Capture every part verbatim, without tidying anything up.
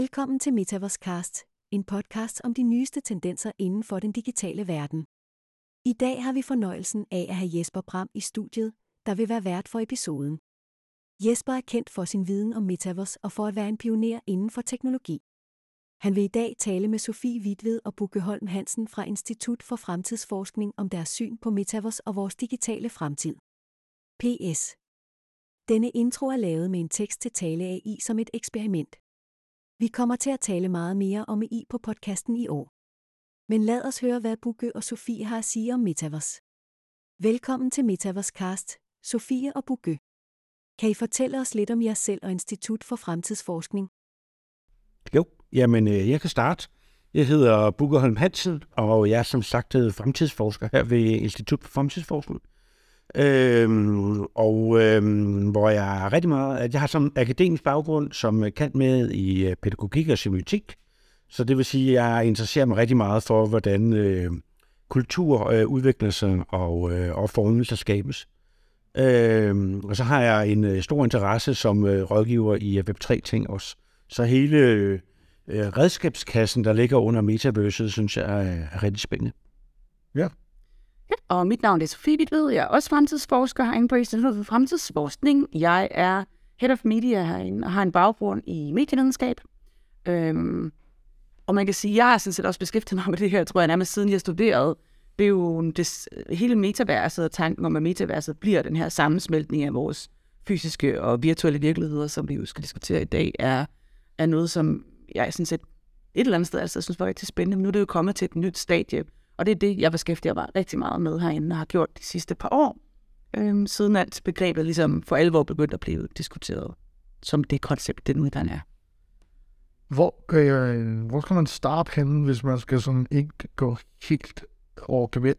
Velkommen til Metaverse Cast, en podcast om de nyeste tendenser inden for den digitale verden. I dag har vi fornøjelsen af at have Jesper Bram i studiet, der vil være vært for episoden. Jesper er kendt for sin viden om Metaverse og for at være en pioner inden for teknologi. Han vil i dag tale med Sofie Hvidtved og Bugge Holm Hansen fra Institut for Fremtidsforskning om deres syn på Metaverse og vores digitale fremtid. P S. Denne intro er lavet med en tekst til tale af A I som et eksperiment. Vi kommer til at tale meget mere om A I på podcasten i år. Men lad os høre, hvad Bugge og Sofie har at sige om Metaverse. Velkommen til Metaverse Cast, Sofie og Bugge. Kan I fortælle os lidt om jer selv og Institut for Fremtidsforskning? Jo, jamen jeg kan starte. Jeg hedder Bugge Holm Hansen, og jeg er som sagt fremtidsforsker her ved Institut for Fremtidsforskning. Øhm, og øhm, hvor jeg rigtig meget, jeg har sådan en akademisk baggrund, som kan med i pædagogik og semiotik, så det vil sige, at jeg interesserer mig rigtig meget for, hvordan øh, kultur øh, udvikler sig og, øh, og formelser skabes. Øhm, og så har jeg en øh, stor interesse som øh, rådgiver i øh, web tre ting også. Så hele øh, redskabskassen, der ligger under metaverset, synes jeg er, er rigtig spændende. Ja. Og mit navn er Sofie Hvidtved. Jeg er også fremtidsforsker herinde på Institut for Fremtidsforskning. Jeg er head of media herinde og har en baggrund i medievidenskab. Øhm, og man kan sige, at jeg har sådan set også beskæftiget mig med det her, tror jeg nærmest siden jeg studerede. Det er jo det, hele metaverset og tanken om, at metaverset bliver den her sammensmeltning af vores fysiske og virtuelle virkeligheder, som vi jo skal diskutere i dag, er, er noget, som jeg sådan set et eller andet sted altså synes var rigtig spændende. Men nu er det jo kommet til et nyt stadie. Og det er det, jeg beskæftiger mig rigtig meget med herinde og har gjort de sidste par år, øhm, siden alt begrebet ligesom for alvor begyndte at blive diskuteret som det koncept, det nu der er. Hvor, øh, hvor skal man starte henne, hvis man skal sådan ikke gå helt over gevind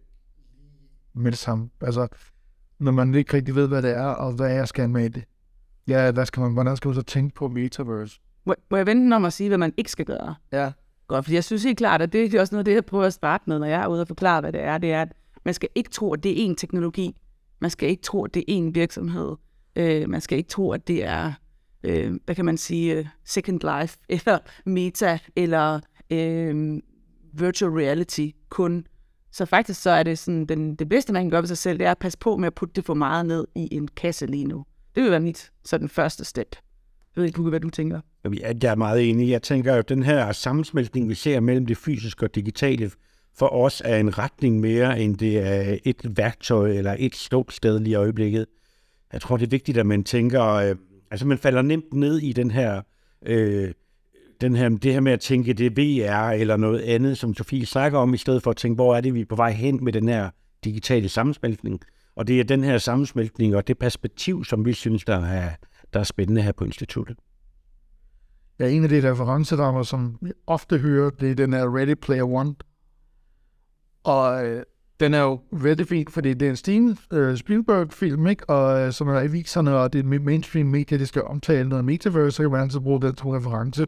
med det samme? Altså, når man ikke rigtig ved, hvad det er, og hvad jeg skal med det. Ja, hvad skal man, hvordan skal man så tænke på metaverse? Må, må jeg vente om at sige, hvad man ikke skal gøre? Ja. Fordi jeg synes helt klart, at det er også noget af det, jeg prøver at starte med, når jeg er ude og forklare, hvad det er. Det er, at man skal ikke tro, at det er én teknologi. Man skal ikke tro, at det er én virksomhed. Øh, man skal ikke tro, at det er, øh, hvad kan man sige, Second Life, eller Meta, eller øh, Virtual Reality kun. Så faktisk så er det sådan, den, det bedste, man kan gøre ved sig selv, det er at passe på med at putte det for meget ned i en kasse lige nu. Det vil være mit sådan første step. Jeg ved ikke, hvad du tænker. Jeg er meget enig. Jeg tænker jo, at den her sammensmeltning, vi ser mellem det fysiske og digitale, for os er en retning mere, end det er et værktøj eller et ståsted lige i øjeblikket. Jeg tror, det er vigtigt, at man tænker, øh, altså man falder nemt ned i den her, øh, den her, det her med at tænke, det er V R eller noget andet, som Sofie snakker om, i stedet for at tænke, hvor er det, vi er på vej hen med den her digitale sammensmeltning. Og det er den her sammensmeltning og det perspektiv, som vi synes, der er, der er spændende her på instituttet. Ja, en af de referencerammer, som jeg ofte hører, det er den her Ready Player One. Og øh, den er jo vældig fin, fordi det er en Steven øh, Spielberg-film, ikke? Og øh, som er aviserne, og det er mainstream media, det skal omtale noget metaverse, så kan man altså bruge den som reference.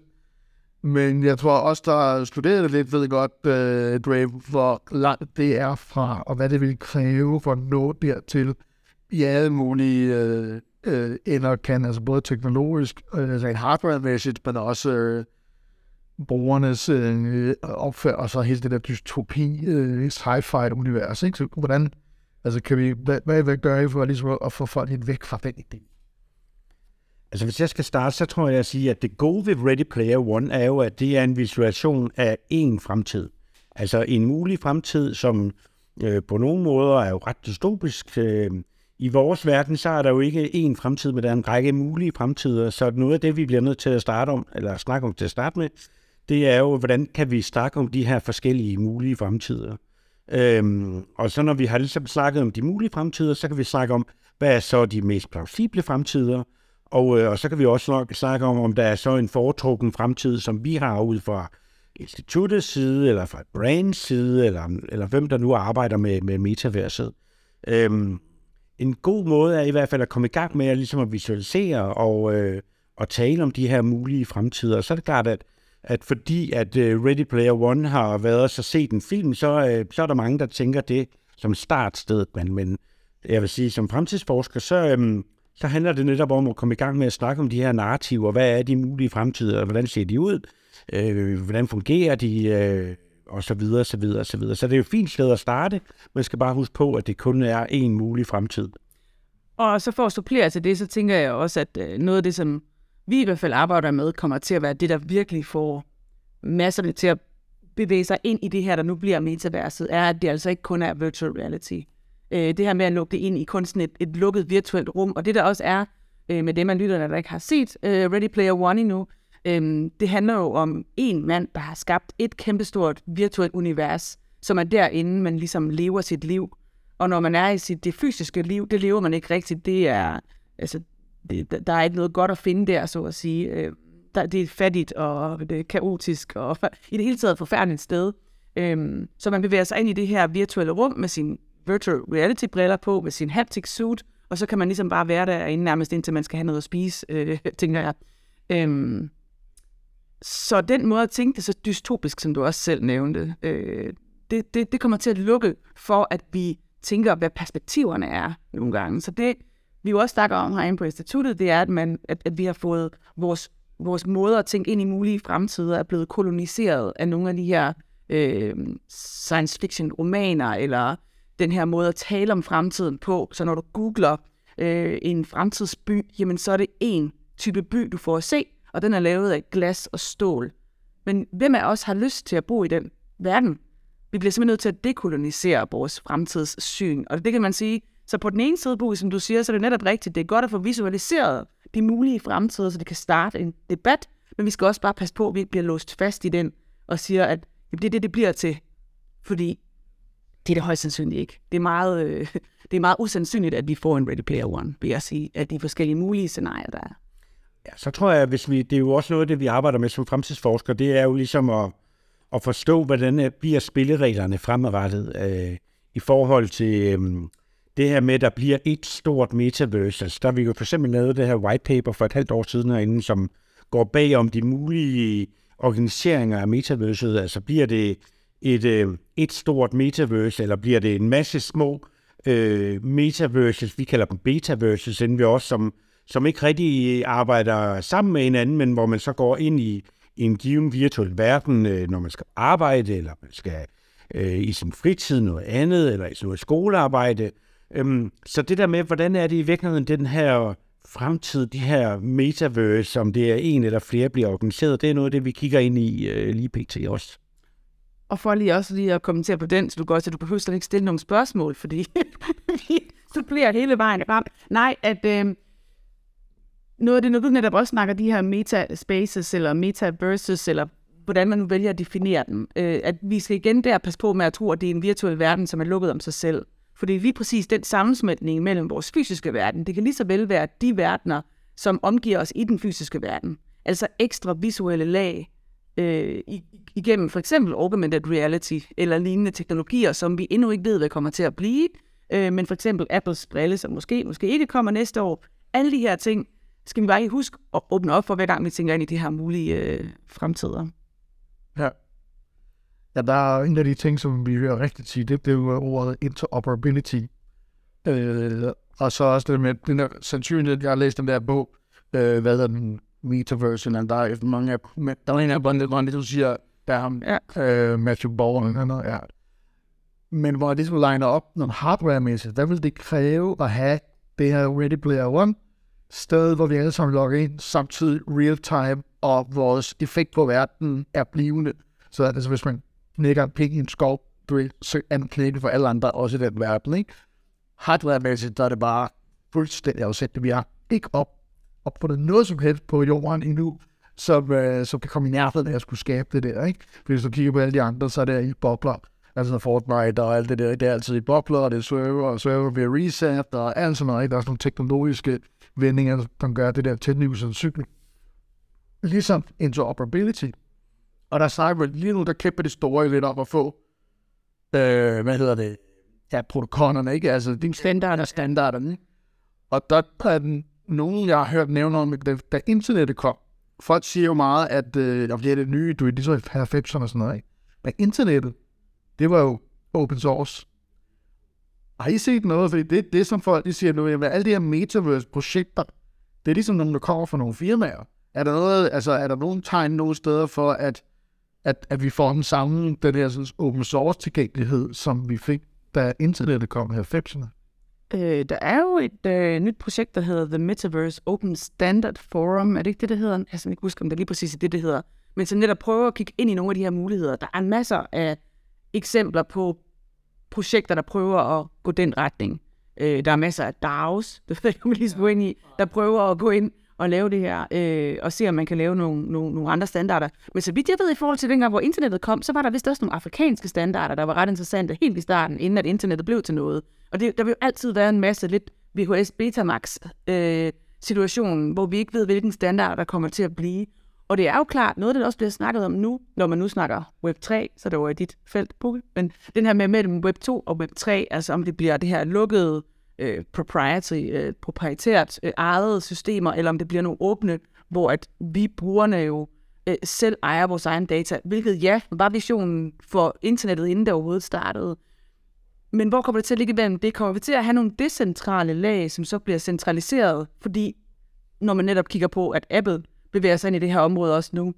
Men jeg tror også, der studerede lidt, ved godt, øh, Dave, hvor langt det er fra, og hvad det vil kræve for at nå dertil i alle mulige... Øh, Øh, eller kan, altså både teknologisk, altså en hardware-mæssigt, men også øh, brugernes øh, opfærd, og så hele det der dystopi, øh, sci-fi-univers, ikke? Så hvordan, altså kan vi, hvad, hvad gør I for ligesom at få folk helt væk fra den idé? Altså hvis jeg skal starte, så tror jeg at sige, at det gode ved Ready Player One er jo, at det er en visualisation af en fremtid. Altså en mulig fremtid, som øh, på nogle måder er jo ret dystopisk. øh, I vores verden, så er der jo ikke én fremtid, men der er en række mulige fremtider, så noget af det, vi bliver nødt til at starte om, eller snakke om til at starte med, det er jo, hvordan kan vi snakke om de her forskellige mulige fremtider. Øhm, og så når vi har ligesom snakket om de mulige fremtider, så kan vi snakke om, hvad er så de mest plausible fremtider, og, øh, og så kan vi også snakke om, om der er så en foretrukken fremtid, som vi har ud fra instituttets side, eller fra brands side, eller, eller hvem der nu arbejder med, med metaverset. Øhm, En god måde er i hvert fald at komme i gang med at, ligesom at visualisere og, øh, og tale om de her mulige fremtider. Så er det klart, at, at fordi at uh, Ready Player One har været så set en film, så, øh, så er der mange, der tænker det som startstedet. Men, men jeg vil sige, som fremtidsforsker, så, øh, så handler det netop om at komme i gang med at snakke om de her narrativer. Hvad er de mulige fremtider? Hvordan ser de ud? Øh, hvordan fungerer de? Øh, og så videre, så videre, så videre. Så det er jo et fint sted at starte. Man skal bare huske på, at det kun er én mulig fremtid. Og så for at supplere til det, så tænker jeg også, at noget af det, som vi i hvert fald arbejder med, kommer til at være det, der virkelig får masserne til at bevæge sig ind i det her, der nu bliver metaverset, er, at det altså ikke kun er virtual reality. Det her med at lukke det ind i kun sådan et, et lukket virtuelt rum, og det der også er med dem af lytterne, der ikke har set Ready Player One endnu, det handler jo om en mand, der har skabt et kæmpestort virtuelt univers, som er derinde, man ligesom lever sit liv. Og når man er i sit det fysiske liv, det lever man ikke rigtigt. Det er, altså, det, der er ikke noget godt at finde der, så at sige. Der, det er fattigt og det er kaotisk og i det hele taget forfærdeligt sted. Øhm, så man bevæger sig ind i det her virtuelle rum med sine virtual reality briller på, med sin haptic suit, og så kan man ligesom bare være derinde nærmest indtil man skal have noget at spise, øh, tænker jeg. Øhm, så den måde at tænke det så dystopisk, som du også selv nævnte, øh, det, det, det kommer til at lukke for, at vi tænker, hvad perspektiverne er nogle gange. Så det, vi jo også snakker om herinde på instituttet, det er, at, man, at, at vi har fået vores, vores måder at tænke ind i mulige fremtider er blevet koloniseret af nogle af de her øh, science fiction romaner, eller den her måde at tale om fremtiden på. Så når du googler øh, en fremtidsby, jamen så er det en type by, du får at se, og den er lavet af glas og stål. Men hvem af os har lyst til at bo i den verden? Vi bliver simpelthen nødt til at dekolonisere vores fremtidssyn. Og det kan man sige, så på den ene side, Bugge, som du siger, så er det netop rigtigt. Det er godt at få visualiseret de mulige fremtider, så det kan starte en debat. Men vi skal også bare passe på, at vi ikke bliver låst fast i den og siger, at jamen, det er det, det bliver til. Fordi det er det højst sandsynligt ikke. Det er meget, øh, det er meget usandsynligt, at vi får en Ready Player One, vil jeg sige, af de forskellige mulige scenarier, der er. Ja, så tror jeg, hvis vi, det er jo også noget det, vi arbejder med som fremtidsforskere. Det er jo ligesom at og forstå, hvordan bliver spillereglerne fremadrettet øh, i forhold til øh, det her med, at der bliver et stort metaverse. Altså, der har vi jo for eksempel lavet det her white paper for et halvt år siden herinde, som går bag om de mulige organiseringer af metaverset. Altså bliver det et, øh, et stort metaverse, eller bliver det en masse små øh, metaverses, vi kalder dem betaverses, inden vi også, som, som ikke rigtig arbejder sammen med hinanden, men hvor man så går ind i en given virtuel verden, når man skal arbejde, eller man skal øh, i sin fritid noget andet, eller i sådan noget skolearbejde. Øhm, så det der med, hvordan er det i virkeligheden, den her fremtid, de her metaverse, om det er en eller flere bliver organiseret, det er noget af det, vi kigger ind i øh, lige pt. Også. Og for lige også lige at kommentere på den, så du går også, at du behøver slet ikke stille nogle spørgsmål, fordi så bliver hele vejen frem. Nej, at øh... noget af det, når du netop også snakker de her metaspaces eller metaverses, eller hvordan man nu vælger at definere dem, øh, at vi skal igen der passe på med at tro, at det er en virtuel verden, som er lukket om sig selv. For det er lige præcis den sammensmeltning mellem vores fysiske verden. Det kan lige så vel være de verdener, som omgiver os i den fysiske verden. Altså ekstra visuelle lag øh, igennem for eksempel augmented reality eller lignende teknologier, som vi endnu ikke ved, hvad kommer til at blive. Øh, men for eksempel Apples brille, som måske, måske ikke kommer næste år. Alle de her ting skal vi bare huske at åbne op for, hver gang vi tænker ind i de her mulige øh, fremtider. Ja. Ja, der er en af de ting, som vi hører rigtigt sige, det, det er jo ordet interoperability. Øh, og så også det med, den der, sandsynligt, jeg har læst den der bog, øh, hvad hedder den, Metaverse, der er efter mange af, der er en af dem, der siger, der er ham, ja. øh, Matthew Ball, eller noget, ja. Men hvor det så liner op, nogle hardware-mæssigt, der vil det kræve at have det her Ready Player One, sted, hvor vi alle sammen logger ind, samtidig real-time, og vores effekt på verden er blivende. Så altså, hvis man knækker en pik i en skov, du vil søge anden knække for alle andre, også i den verden, ikke? Hardware-mæssigt, der er det bare fuldstændig afsættet. Vi har ikke op, opfundet noget som helst på jorden endnu, som, øh, som kan komme i nærheden af at skulle skabe det der, ikke? Hvis du kigger på alle de andre, så er det i bobler. Altså Fortnite og alt det der, det er altid i bobler, og det er server, og server bliver reset, og alt sådan noget, ikke? Der er sådan nogle teknologiske vendinger, som gør det der tilnivelse cyklen. Ligesom interoperability. Og der snakker lige nu, der kæmper det store lidt om at få, øh, hvad hedder det, ja, protokollerne, ikke? Altså, det er standarder, standarderne. Og der er den, nogen, jeg har hørt nævne om, da internettet kom. Folk siger jo meget, at øh, der bliver det nye, du er lige så i halvfemserne og sådan noget, ikke? Men internettet, det var jo open source. Har I set noget? Fordi det er det, som folk de siger nu, jamen, alle de her metaverse-projekter, det er ligesom, når der kommer fra nogle firmaer. Er der noget, altså er der nogen tegn nogle steder for, at, at, at vi får den samme, den her sådan, open source tilgængelighed, som vi fik, da internettet kom i halvfemserne? Øh, der er jo et øh, nyt projekt, der hedder The Metaverse Open Standard Forum. Er det ikke det, det hedder? Jeg kan ikke huske, om det er lige præcis det, det hedder. Men så netop prøve at kigge ind i nogle af de her muligheder. Der er masser af eksempler på projekter, der prøver at gå den retning. Øh, der er masser af D A O's, det ved jeg, man lige skal gå ind i, der prøver at gå ind og lave det her, øh, og se, om man kan lave nogle, nogle, nogle andre standarder. Men så vidt jeg ved, i forhold til dengang, hvor internettet kom, så var der vist også nogle afrikanske standarder, der var ret interessante helt i starten, inden at internettet blev til noget. Og det, der vil jo altid være en masse lidt V H S Betamax-situationen, øh, hvor vi ikke ved, hvilken standard der kommer til at blive. Og det er jo klart, noget, der også bliver snakket om nu, når man nu snakker web tre, så er det jo i dit felt, Bugge, men den her med mellem web to og web tre, altså om det bliver det her lukkede, øh, proprietary, øh, proprietært øh, ejede systemer, eller om det bliver nogle åbne, hvor at vi brugerne jo øh, selv ejer vores egen data, hvilket ja, var visionen for internettet, inden det overhovedet startede. Men hvor kommer det til at ligge imellem? Det kommer vi til at have nogle decentrale lag, som så bliver centraliseret, fordi når man netop kigger på, at Apple bevæger sig ind i det her område også nu,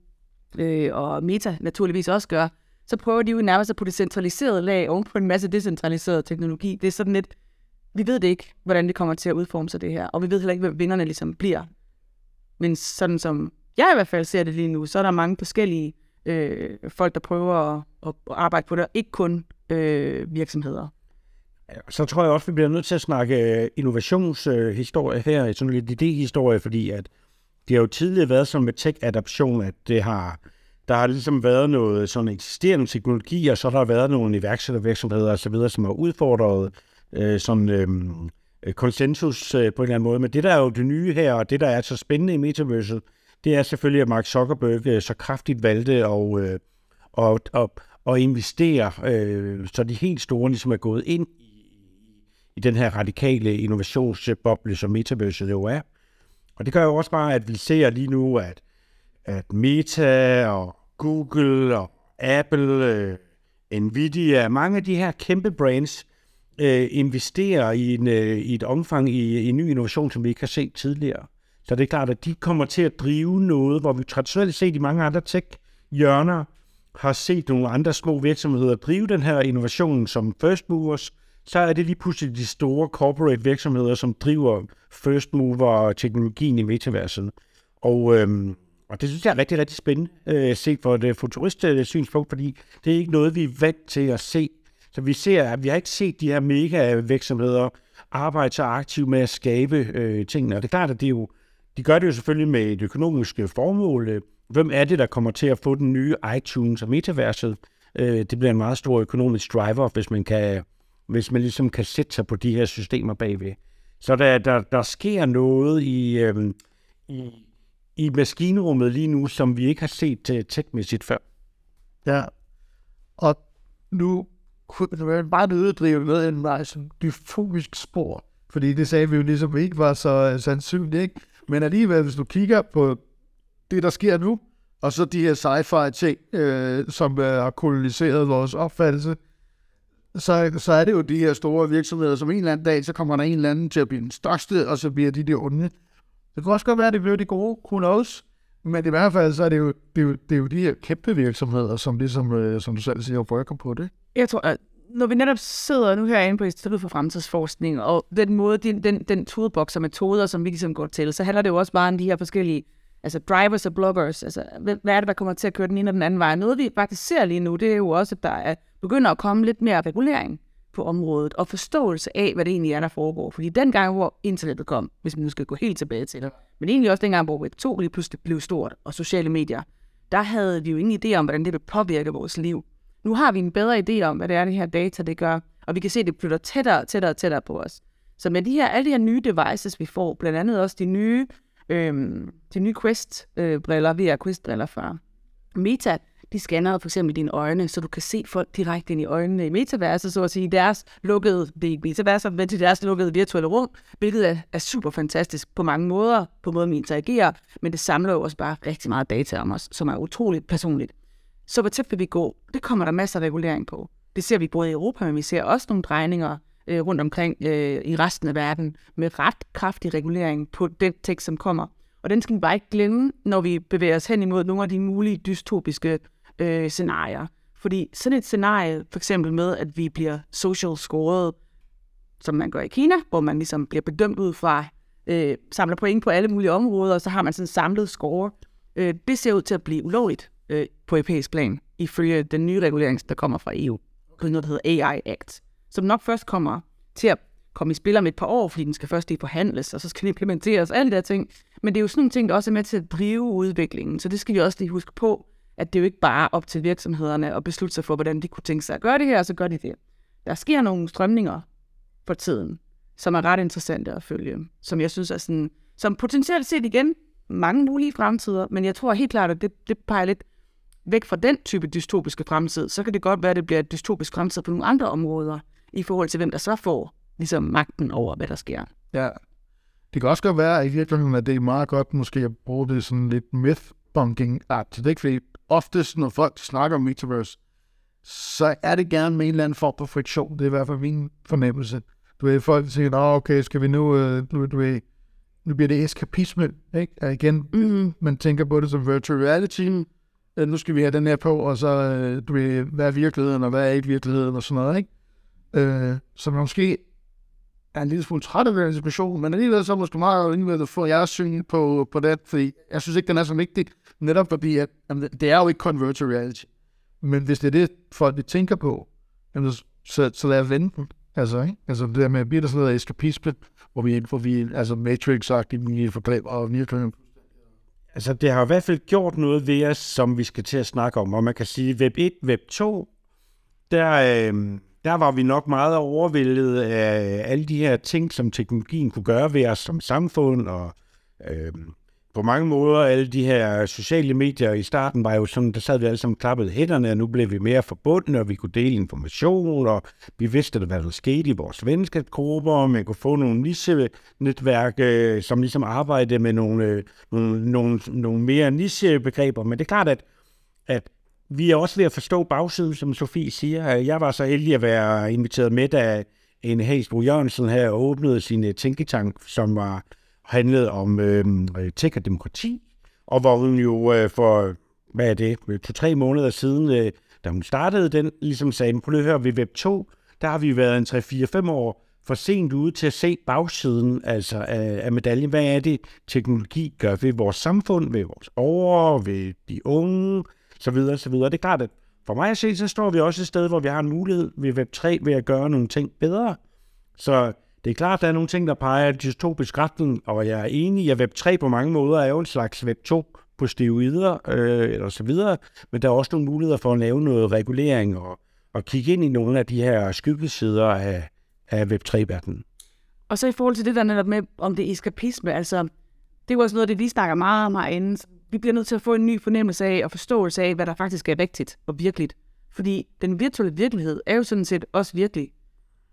øh, og Meta naturligvis også gør, så prøver de jo nærmest at putte centraliserede lag oven på en masse decentraliseret teknologi. Det er sådan lidt, vi ved det ikke, hvordan det kommer til at udforme sig det her, og vi ved heller ikke, hvem vinderne ligesom bliver. Men sådan som jeg i hvert fald ser det lige nu, så er der mange forskellige øh, folk, der prøver at, at arbejde på det, ikke kun øh, virksomheder. Så tror jeg også, vi bliver nødt til at snakke innovationshistorie her, sådan lidt idéhistorie, fordi at det har jo tidligere været som med tech-adaption, at det har, der har ligesom været noget sådan eksisterende teknologi, og så har der været nogle iværksættervirksomheder og så videre, som har udfordret øh, sådan øh, konsensus øh, på en eller anden måde. Men det, der er jo det nye her, og det, der er så spændende i metaverset, det er selvfølgelig, at Mark Zuckerberg øh, så kraftigt valgte og, øh, og, og, og investere, øh, så de helt store ligesom er gået ind i, i den her radikale innovationsboble, som metaverset jo er. Og det gør jo også bare, at vi ser lige nu, at, at Meta og Google og Apple, øh, Nvidia, mange af de her kæmpe brands øh, investerer i, en, øh, i et omfang i en ny innovation, som vi ikke har set tidligere. Så det er klart, at de kommer til at drive noget, hvor vi traditionelt set i mange andre tech-hjørner har set nogle andre små virksomheder drive den her innovation som first movers. Så er det lige pludselig de store corporate virksomheder, som driver first mover-teknologien i metaverset. Og, øhm, og det synes jeg er rigtig, rigtig spændende, øh, set fra et futurist-synspunkt, fordi det er ikke noget, vi er vant til at se. Så vi ser, at vi har ikke set de her mega-virksomheder arbejde så aktivt med at skabe øh, tingene. Og det er klart, at det jo, de gør det jo selvfølgelig med et økonomisk formål. Hvem er det, der kommer til at få den nye iTunes og metaverset? Øh, det bliver en meget stor økonomisk driver, hvis man kan... hvis man ligesom kan sætte sig på de her systemer bagved. Så der, der, der sker noget i, øh, i, i maskinrummet lige nu, som vi ikke har set uh, tech-mæssigt før. Ja, og nu kunne man bare nøddrive med en meget sådan dyfobisk spor, fordi det sagde vi jo ligesom ikke var så sandsynligt, ikke? Men alligevel, hvis du kigger på det, der sker nu, og så de her sci-fi ting, øh, som øh, har koloniseret vores opfattelse, Så, så er det jo de her store virksomheder, som en eller anden dag, så kommer der en eller anden til at blive den største, og så bliver de de onde. Det kunne også godt være, at det bliver de gode, who knows? Men i hvert fald, så er det jo, det er jo, det er jo de her kæmpe virksomheder, som, ligesom, som du selv siger, brøkker på det. Jeg tror, at når vi netop sidder nu herinde på Institut for Fremtidsforskning, og den måde, den, den, den tudeboks og metoder, som vi ligesom går til, så handler det jo også bare om de her forskellige altså drivers og bloggers, altså hvad er det, der kommer til at køre den ene og den anden vej? Noget, vi faktisk ser lige nu, det er jo også, at der er, begynder at komme lidt mere regulering på området, og forståelse af, hvad det egentlig er, der foregår. Fordi dengang, hvor internettet kom, hvis man nu skal gå helt tilbage til det, men egentlig også dengang, hvor web to lige pludselig blev stort, og sociale medier, der havde vi jo ingen idé om, hvordan det vil påvirke vores liv. Nu har vi en bedre idé om, hvad det er, det her data, det gør, og vi kan se, at det flytter tættere og tættere og tættere på os. Så med de her, alle de her nye devices, vi får, blandt andet også de nye Øhm, de nye Quest-briller, øh, V R Quest-briller fra Meta, de scanner for eksempel dine øjne, så du kan se folk direkte ind i øjnene i metaverset, så at sige, deres lukkede, det er ikke metaverser, men til deres lukkede virtuelle rum, hvilket er, er super fantastisk på mange måder, på måden vi interagerer, men det samler jo også bare rigtig meget data om os, som er utroligt personligt. Så hvor tæt vil vi gå? Det kommer der masser af regulering på. Det ser vi både i Europa, men vi ser også nogle drejninger, øh, rundt omkring øh, i resten af verden med ret kraftig regulering på den tekst, som kommer. Og den skal vi bare ikke glemme, når vi bevæger os hen imod nogle af de mulige dystopiske øh, scenarier. Fordi sådan et scenarie, for eksempel med, at vi bliver social scoret, som man gør i Kina, hvor man ligesom bliver bedømt ud fra, øh, samler point på alle mulige områder, og så har man sådan en samlet score. Øh, det ser ud til at blive ulovligt øh, på europæisk plan, ifølge den nye regulering, der kommer fra E U. Det er noget, der hedder A I Act, som nok først kommer til at komme i spil om et par år, fordi den skal først lige forhandles, og så skal den implementeres, alle de der ting. Men det er jo sådan nogle ting, der også er med til at drive udviklingen, så det skal vi også lige huske på, at det er jo ikke bare op til virksomhederne at beslutte sig for, hvordan de kunne tænke sig at gøre det her, og så gør de det. Der sker nogle strømninger for tiden, som er ret interessante at følge, som jeg synes er sådan, som potentielt set igen, mange mulige fremtider, men jeg tror helt klart, at det, det peger lidt væk fra den type dystopiske fremtid, så kan det godt være, at det bliver et dystopisk fremtid på nogle andre områder, i forhold til hvem der så får ligesom magten over, hvad der sker. Ja, det kan også godt være, at i virkeligheden, at det er meget godt måske at bruge det sådan lidt myth-bombing-art. Det er ikke, fordi oftest, når folk snakker om metaverse, så er det gerne med en eller anden form for friktion. Det er i hvert fald min fornemmelse. Du ved, folk siger, nå, okay, skal vi nu, du, du ved, nu bliver det eskapisme, ikke? Og igen, mm-hmm. man tænker på det som virtual reality. Nu skal vi have den her på, og så, du ved, hvad er virkeligheden, og hvad er ikke virkeligheden, og sådan noget, ikke? Øh, så man måske er en lille smule træt af den inspiration, men alligevel så måske meget indvendigt at få jeres syn på, på det, fordi jeg synes ikke, den er så vigtig, netop fordi, at jamen, det er jo ikke kun virtual reality. Men hvis det er det, folk de tænker på, jamen, så, så lad os vende dem. Altså, ikke? Altså det der med, at bliver der sådan noget eskapisme, hvor vi, hvor vi altså Matrix-agtigt, vi forglemmer, og vi forglemmer. Altså, det har i hvert fald gjort noget ved os, som vi skal til at snakke om, og man kan sige, web et, web to, der, øh, der var vi nok meget overvældet af alle de her ting, som teknologien kunne gøre ved os som samfund, og øh, på mange måder, alle de her sociale medier i starten var jo sådan, der sad vi alle sammen klappede hænderne, og nu blev vi mere forbundne, og vi kunne dele information, og vi vidste, hvad der skete i vores venskabsgrupper, og man kunne få nogle niche-netværk, øh, som ligesom arbejdede med nogle, øh, nogle, nogle, nogle mere niche-begreber. Men det er klart, at, at vi er også ved at forstå bagsiden, som Sofie siger. Jeg var så heldig at være inviteret med, da en Hesbro Jørgensen her åbnede sin tænketank, som var handlede om øh, tech og demokrati, og hvor hun jo øh, for, hvad er det, to-tre måneder siden, øh, da hun startede den, ligesom sagde, prøv lige at høre, ved web to, der har vi været en tre fire fem år for sent ude til at se bagsiden altså, af, af medaljen. Hvad er det, teknologi gør ved vores samfund, ved vores borgere, ved de unge, så videre, så videre. Det er klart, at for mig at se, så står vi også et sted, hvor vi har en mulighed ved web tre ved at gøre nogle ting bedre. Så det er klart, at der er nogle ting, der peger dystopisk retning, og jeg er enig i, at web tre på mange måder er jo en slags web to på steroider øh, eller så videre, men der er også nogle muligheder for at lave noget regulering og, og kigge ind i nogle af de her skyggesider af, af web tre-verdenen. Og så i forhold til det der netop med, om det er eskapisme, altså det er jo også noget, det vi snakker meget om herinde. Vi bliver nødt til at få en ny fornemmelse af og forståelse af, hvad der faktisk er vigtigt og virkeligt. Fordi den virtuelle virkelighed er jo sådan set også virkelig,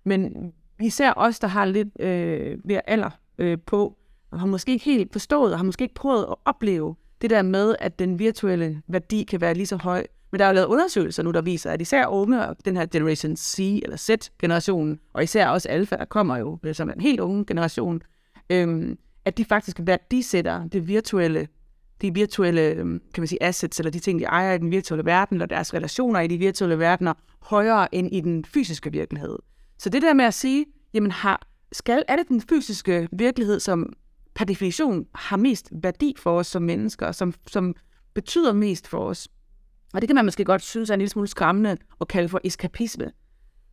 men især os, der har lidt øh, mere alder øh, på, og har måske ikke helt forstået, og har måske ikke prøvet at opleve det der med, at den virtuelle værdi kan være lige så høj. Men der er jo lavet undersøgelser nu, der viser, at især unge, og den her Generation Z eller Z-generationen, og især også alfa, der kommer jo som en helt unge generation, øh, at de faktisk værdisætter det virtuelle, de virtuelle øh, kan man sige, assets, eller de ting, de ejer i den virtuelle verden, eller deres relationer i de virtuelle verdener, højere end i den fysiske virkelighed. Så det der med at sige, jamen har, skal, er det den fysiske virkelighed, som per definition har mest værdi for os som mennesker, som, som betyder mest for os? Og det kan man måske godt synes er en lille smule skræmmende at kalde for eskapisme.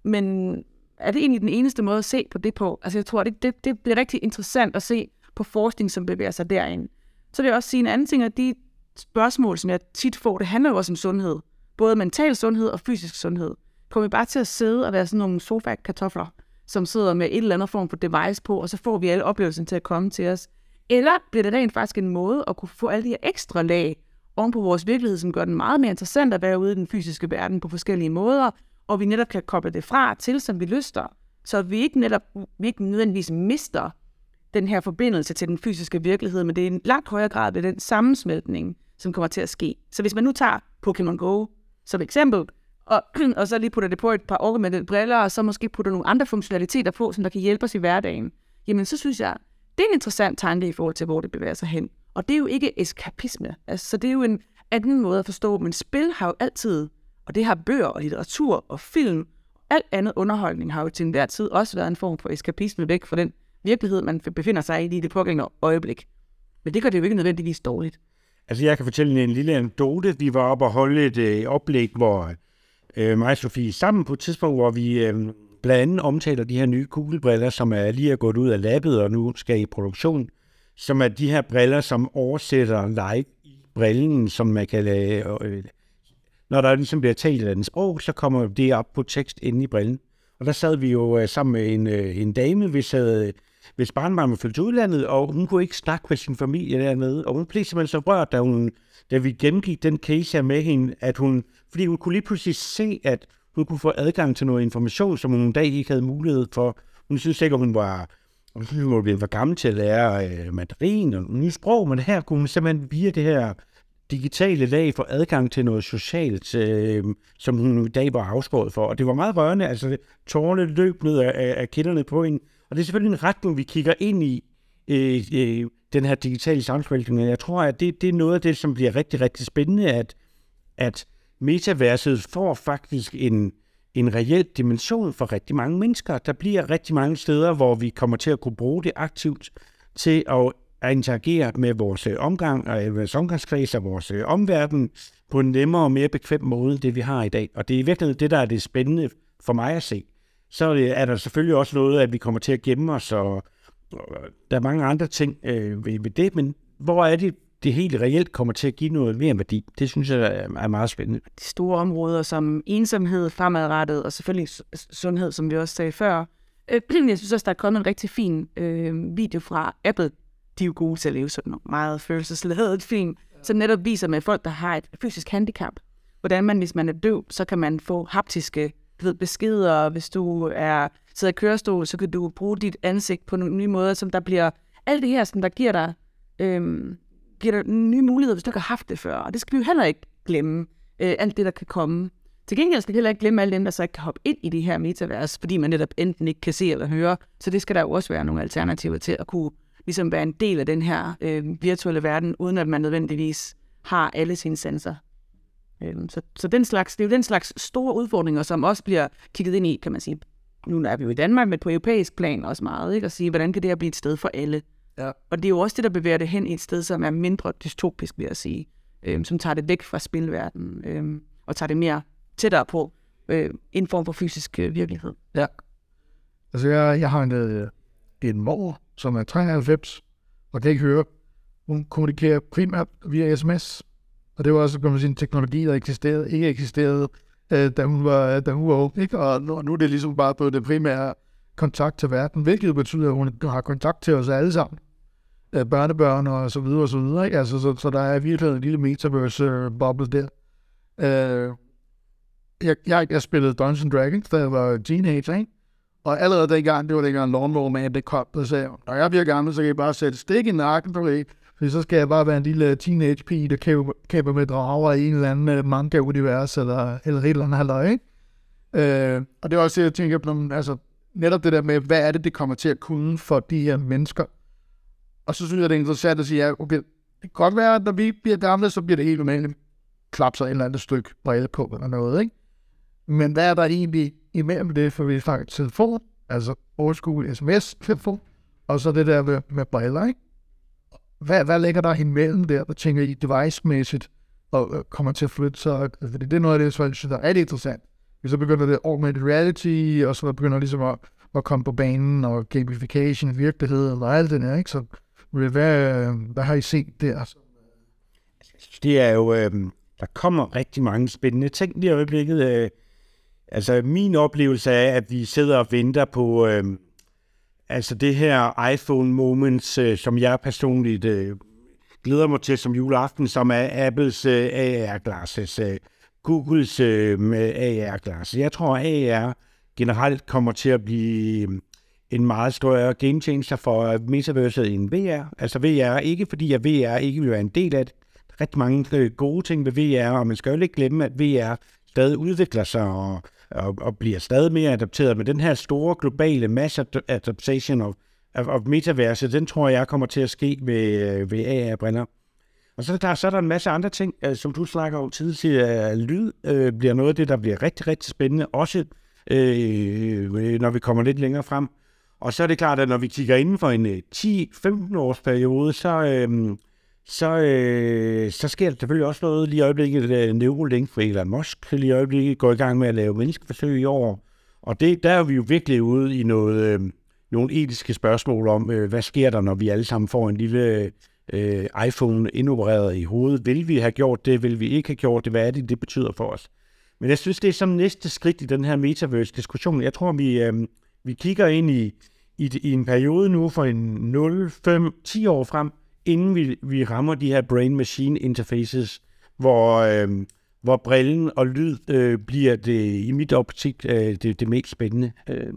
Men er det egentlig den eneste måde at se på det på? Altså jeg tror, det, det, det bliver rigtig interessant at se på forskning, som bevæger sig derinde. Så vil jeg også sige en anden ting, at de spørgsmål, som jeg tit får, det handler jo også om sundhed. Både mental sundhed og fysisk sundhed. Kommer vi bare til at sidde og være sådan nogle sofa-kartofler, som sidder med et eller andet form for device på, og så får vi alle oplevelsen til at komme til os? Eller bliver det rent faktisk en måde at kunne få alle de her ekstra lag oven på vores virkelighed, som gør den meget mere interessant at være ude i den fysiske verden på forskellige måder, og vi netop kan koble det fra til, som vi lyster, så vi ikke netop vi ikke nødvendigvis mister den her forbindelse til den fysiske virkelighed, men det er en langt højere grad ved den sammensmeltning, som kommer til at ske. Så hvis man nu tager Pokémon Go som eksempel, og, og så lige putter det på et par år med den briller, og så måske putter nogle andre funktionaliteter på, som der kan hjælpe os i hverdagen, jamen så synes jeg, det er en interessant tanke i forhold til, hvor det bevæger sig hen. Og det er jo ikke eskapisme. Altså, så det er jo en anden måde at forstå, men spil har jo altid, og det har bøger og litteratur og film, og alt andet underholdning har jo til enhver tid også været en form for eskapisme væk fra den virkelighed, man befinder sig i lige det pågældende øjeblik. Men det gør det jo ikke nødvendigvis dårligt. Altså jeg kan fortælle en lille anekdote. Vi var oppe og holde et øh, oplæg, hvor øh, mig og Sofie sammen på et tidspunkt, hvor vi øh, blandt andet omtaler de her nye Google-briller, som er lige er gået ud af labbet og nu skal i produktion, som er de her briller, som oversætter live i brillen, som man kan lade. Øh, når der ligesom bliver talt et andet sprog, så kommer det op på tekst inde i brillen. Og der sad vi jo øh, sammen med en, øh, en dame, hvis havde... Hvis barnbarn var flyttet til udlandet, og hun kunne ikke snakke med sin familie dernede, og hun blev simpelthen så rørt, da, hun, da vi gennemgik den case her med hende, at hun, fordi hun kunne lige pludselig se, at hun kunne få adgang til noget information, som hun en dag ikke havde mulighed for. Hun synes ikke, at hun var, hun var gammel til at lære øh, mandarin og nye sprog, men her kunne hun simpelthen via det her digitale lag få adgang til noget socialt, øh, som hun i dag var afskåret for. Og det var meget rørende, altså tårerne løb ned af, af kinderne på hende. Og det er selvfølgelig en retning, vi kigger ind i, øh, øh, den her digitale samspilning. Jeg tror, at det, det er noget af det, som bliver rigtig, rigtig spændende, at, at metaverset får faktisk en, en reel dimension for rigtig mange mennesker. Der bliver rigtig mange steder, hvor vi kommer til at kunne bruge det aktivt til at, at interagere med vores omgang, og vores omgangskreds og vores omverden på en nemmere og mere bekvem måde, end det vi har i dag. Og det er i virkeligheden det, der er det spændende for mig at se. Så er der selvfølgelig også noget, at vi kommer til at gemme os, og der er mange andre ting øh, ved det, men hvor er det, det helt reelt kommer til at give noget mere værdi? Det synes jeg er meget spændende. De store områder som ensomhed, fremadrettet og selvfølgelig sundhed, som vi også sagde før. Jeg synes også, der er kommet en rigtig fin øh, video fra Apple. De er jo gode til at leve sådan meget følelsesladet film, som netop viser med folk, der har et fysisk handicap. Hvordan man, hvis man er døv, så kan man få haptiske ved beskeder, hvis du er sidder i kørestol, så kan du bruge dit ansigt på nogle nye måder, som der bliver alt det her, som der giver dig, øhm, giver dig nye muligheder, hvis du ikke har haft det før. Og det skal vi jo heller ikke glemme, øh, alt det, der kan komme. Til gengæld skal vi heller ikke glemme alle dem, der så ikke kan hoppe ind i det her metavers, fordi man netop enten ikke kan se eller høre. Så det skal der jo også være nogle alternativer til at kunne ligesom være en del af den her øh, virtuelle verden, uden at man nødvendigvis har alle sine sensorer. Så, så den slags, det er jo den slags store udfordringer, som også bliver kigget ind i, kan man sige. Nu er vi jo i Danmark, men på europæisk plan også meget, ikke? At sige, hvordan kan det her blive et sted for alle? Ja. Og det er jo også det, der bevæger det hen i et sted, som er mindre dystopisk, vil jeg sige. Øhm, som tager det væk fra spilverdenen, øhm, og tager det mere tættere på øh, en form for fysisk øh, virkelighed. Ja. Altså, jeg, jeg har en, øh, en mor, som er treoghalvfems, og kan ikke høre. Hun kommunikerer primært via sms. Og det var også, kan man sige, en teknologi, der eksisterede, ikke eksisterede, øh, da hun var, da hun var ung, ikke? Og nu, nu er det ligesom bare på det primære kontakt til verden, hvilket betyder, at hun har kontakt til os alle sammen. Øh, børnebørn og så videre og så videre, ikke? Altså, så, så der er virkelig en lille metaverse-boble der. Øh, jeg, jeg, jeg spillede Dungeons and Dragons, da jeg var teenager, ikke? Og allerede dengang, det var dengang Lawnmower Man, det kom, der sagde, når jeg bliver gammel, så kan jeg bare sætte stik i nakken, du ved. Fordi så skal jeg bare være en lille teenage-pige, der kæmper, kæmper med drager i en eller anden manga-univers, eller, eller et eller andet halvøj, ikke? Øh, og det er også det, jeg tænker, altså, netop det der med, hvad er det, det kommer til at kunne for de her mennesker? Og så synes jeg, det er interessant at sige, ja, okay, det kan godt være, at når vi bliver gamle, så bliver det helt normalt klapser et eller andet stykke brille på, eller noget, ikke? Men hvad er der egentlig imellem det, for vi er faktisk telefon, altså overskuelig sms-telefon, og så det der med, med briller, ikke? Hvad, hvad ligger der imellem der, der tænker I device-mæssigt, og øh, kommer til at flytte sig? Fordi det er noget af det, som jeg synes, der er rigtig interessant. Hvis så begynder det augmented reality, og så begynder ligesom at, at komme på banen, og gamification, virkelighed, og alt det der, ikke? Så hvad, øh, hvad har I set der? Det er jo, øh, der kommer rigtig mange spændende ting lige i øjeblikket. Øh, altså, min oplevelse er, at vi sidder og venter på... Øh, Altså det her iPhone Moments, øh, som jeg personligt øh, glæder mig til som juleaften, som er Apples øh, A R-glasses, øh, Googles øh, A R-glasses. Jeg tror, A R generelt kommer til at blive en meget større game changer for metaverset end V R. Altså V R ikke, fordi at V R ikke vil være en del af det. Der er rigtig mange øh, gode ting ved V R, og man skal jo ikke glemme, at V R stadig udvikler sig og, og, og bliver stadig mere adapteret. Men den her store globale mass adaptation of, of, of metaverset, den tror jeg kommer til at ske ved, ved A R-briller. Og så er, der, så er der en masse andre ting, som du snakker om tidligere. Lyd øh, bliver noget af det, der bliver rigtig, rigtig spændende, også øh, når vi kommer lidt længere frem. Og så er det klart, at når vi kigger inden for en ti femten års periode, så, øh, så, øh, så sker der selvfølgelig også noget. Lige i øjeblikket, Neuralink fra Elon Musk lige i øjeblikket går i gang med at lave menneskeforsøg i år. Og det, der er vi jo virkelig ude i noget, øh, nogle etiske spørgsmål om, øh, hvad sker der, når vi alle sammen får en lille øh, iPhone indopereret i hovedet? Vil vi have gjort det? Vil vi ikke have gjort det? Hvad er det, det betyder for os? Men jeg synes, det er som næste skridt i den her metaverse-diskussion. Jeg tror, vi... Øh, Vi kigger ind i, i, i en periode nu for en nul fem ti år frem, inden vi, vi rammer de her brain-machine interfaces, hvor, øh, hvor brillen og lyd øh, bliver det, i mit optik øh, det, det mest spændende. Øh.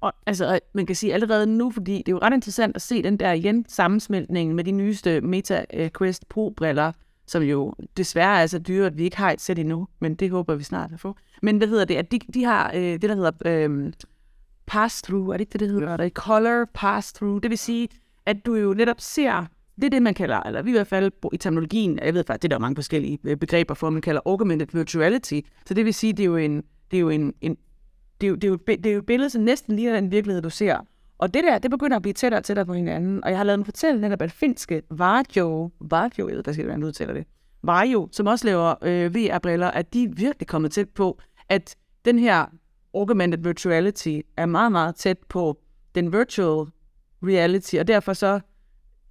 Og, altså, man kan sige allerede nu, fordi det er jo ret interessant at se den der igen sammensmeltning med de nyeste Meta øh, Quest Pro-briller, som jo desværre er så dyre, at vi ikke har et sæt endnu, men det håber vi snart at få. Men hvad hedder det? At de, de har øh, det, der hedder... Øh, pass-through, er det ikke det, det hedder? Det er color pass-through. Det vil sige, at du jo netop ser, det er det, man kalder, eller vi i hvert fald i terminologien, jeg ved faktisk, det er der mange forskellige begreber for, man kalder augmented virtuality. Så det vil sige, det er jo en, det er jo en, en det er jo, det er jo, det er jo et billede, som næsten ligner den virkelighed, du ser. Og det der, det begynder at blive tættere og tættere på hinanden. Og jeg har lavet en fortælling netop, at finske Varjo, Varjo, jeg ved faktisk, hvordan du udtaler det, Varjo, som også laver øh, V R-briller, at de er virkelig kommet tæt på, at den her augmented virtuality er meget, meget tæt på den virtual reality, og derfor så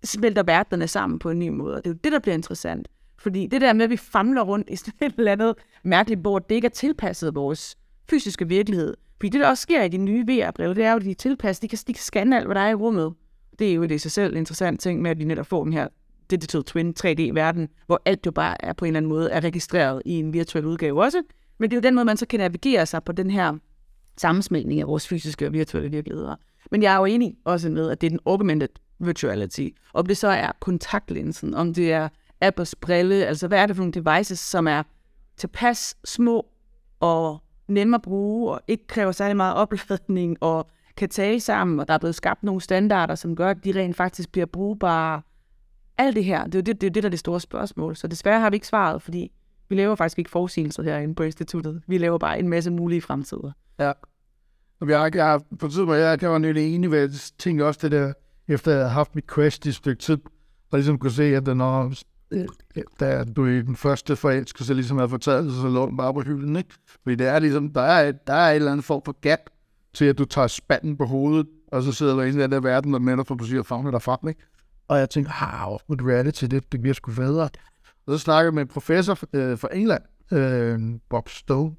smelter verdenerne sammen på en ny måde. Og det er jo det, der bliver interessant. Fordi det der med, at vi famler rundt i sådan et eller andet mærkeligt bord, det ikke er tilpasset vores fysiske virkelighed. Fordi det, der også sker i de nye V R-briller, det er jo, at de er tilpasset. De kan, de kan scanne alt, hvad der er i rummet. Det er jo det i sig selv en interessant ting med, at de netop får den her digital twin tre D-verden, hvor alt jo bare er på en eller anden måde er registreret i en virtuel udgave også. Men det er jo den måde, man så kan navigere sig på den her sammensmeltning af vores fysiske og virtuelle virkeligheder. Men jeg er jo enig også med, at det er den augmented virtuality. Om det så er kontaktlinsen, om det er Apples brille, altså hvad er det for nogle devices, som er tilpas små og nemme at bruge, og ikke kræver særlig meget opladning, og kan tale sammen, og der er blevet skabt nogle standarder, som gør, at de rent faktisk bliver brugbare. Alt det her, det er jo det, det, er det der er det store spørgsmål. Så desværre har vi ikke svaret, fordi vi laver faktisk ikke forudsigelser herinde på instituttet. Vi laver bare en masse mulige fremtider. Ja. Jeg, jeg, på tid, jeg, jeg var nødvendig enig ved, jeg tænkte også det der, efter jeg havde haft mit Quest i et stykke tid, og ligesom kunne se, at den, når, da du i den første forelskelse ligesom havde fortalt, så lå den bare på hylden, ikke? Fordi det er ligesom, der er, der er et eller andet form for gap til, at du tager spanden på hovedet, og så sidder der en eller anden verden, og mænder for pludselig og fagner dig frem, ikke? Og jeg tænkte, wow, det reality, det, det bliver sgu federe. Og så snakkede jeg med en professor øh, fra England, øh, Bob Stone,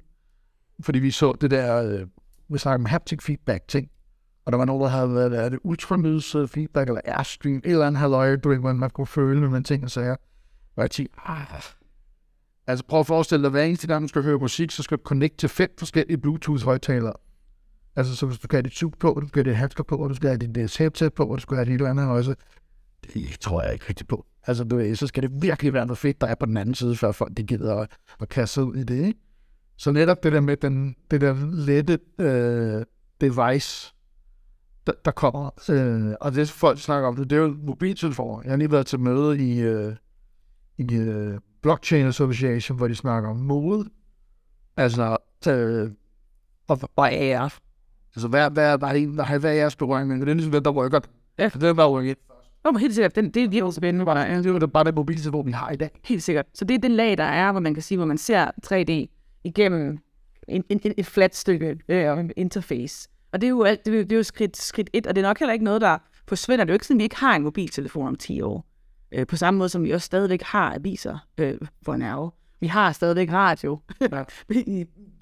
fordi vi så det der, øh, vi snakkede om haptic feedback-ting, og der var noget, der havde været, er det ultralyds feedback, eller airstream, et eller andet halvøje, du ved, man kunne føle nogle ting og sager. Og jeg tænkte, ah. Altså prøv at forestille dig, hver eneste gang, du skal høre musik, så skal du connecte til fem forskellige Bluetooth-højtalere. Altså så hvis du skal have dit tube på, du skal have dit handsker på, og du skal have dit headset på, og du skal have dit eller andet halvøje, det tror jeg ikke rigtig på. Altså, du ved, så skal det virkelig være noget fedt, der er på den anden side, før folk de gider at, at kaste ud i det, ikke? Så netop det der med den, det der lette øh, device, der, der kommer, øh, og det folk snakker om, det, det er jo mobiltelefoner. Jeg har lige været til møde i, øh, i øh, Blockchain Association, hvor de snakker om mode, altså, øh, og bare A R. Altså, hvad, hvad, hvad, hvad er jeres berøring? Det er ligesom den, der rykker. Ja, det er bare rykket. Nå, men helt sikkert, den, det er virkelig spændende, hvor der er. Det er bare den mobiltelefon, vi har i dag. Helt sikkert. Så det er den lag, der er, hvor man kan sige, hvor man ser tre D igennem en, en, en, et fladt stykke øh, interface. Og det er jo, alt, det er, det er jo skridt, skridt et, og det er nok heller ikke noget, der forsvinder. Det er jo ikke sådan, vi ikke har en mobiltelefon om ti år. Øh, på samme måde, som vi også stadigvæk har aviser øh, for en erve. Vi har stadigvæk radio.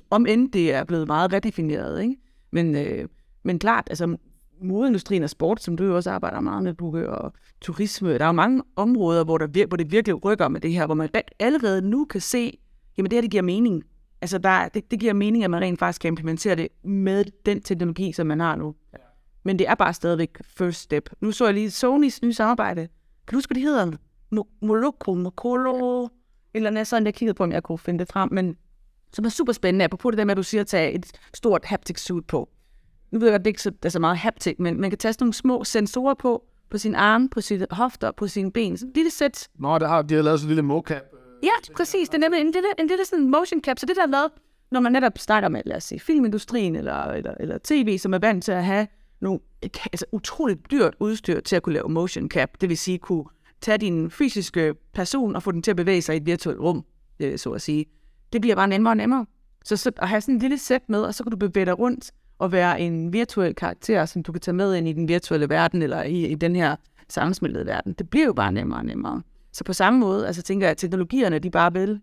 Om end det er blevet meget redefineret, ikke? Men, øh, men klart, altså... modeindustrien og sport, som du jo også arbejder meget med, Bugge, og turisme. Der er jo mange områder, hvor, der vir- hvor det virkelig rykker med det her, hvor man allerede nu kan se, jamen det her, det giver mening. Altså, der er, det, det giver mening, at man rent faktisk kan implementere det med den teknologi, som man har nu. Ja. Men det er bare stadigvæk first step. Nu så jeg lige Sonys nye samarbejde. Kan du huske, hvad det hedder? Moloko, Mokolo, eller noget sådan, jeg kiggede på, om jeg kunne finde det frem, men som er super spændende. Apropos det der med, at du siger at tage et stort haptic suit på. Nu ved jeg godt, det ikke er så meget haptic, men man kan tage sådan nogle små sensorer på, på sin arm, på sine hofter, på sine ben. Sådan et lille sæt. Nå, der har, de har lavet sådan en lille mocap. Ja, præcis. Det er nemlig en lille, en lille sådan motion cap. Så det der er lavet, når man netop snakker med, lad os sige, filmindustrien eller, eller, eller tv, som er vant til at have nogle altså, utroligt dyrt udstyr til at kunne lave motion cap. Det vil sige, kunne tage din fysiske person og få den til at bevæge sig i et virtuelt rum, så at sige. Det bliver bare nemmere og nemmere. Så, så at have sådan et lille sæt med, og så kan du bevæge dig rundt og være en virtuel karakter, som du kan tage med ind i den virtuelle verden, eller i, i den her sammensmeltede verden. Det bliver jo bare nemmere og nemmere. Så på samme måde, altså tænker jeg, at teknologierne, de bare vil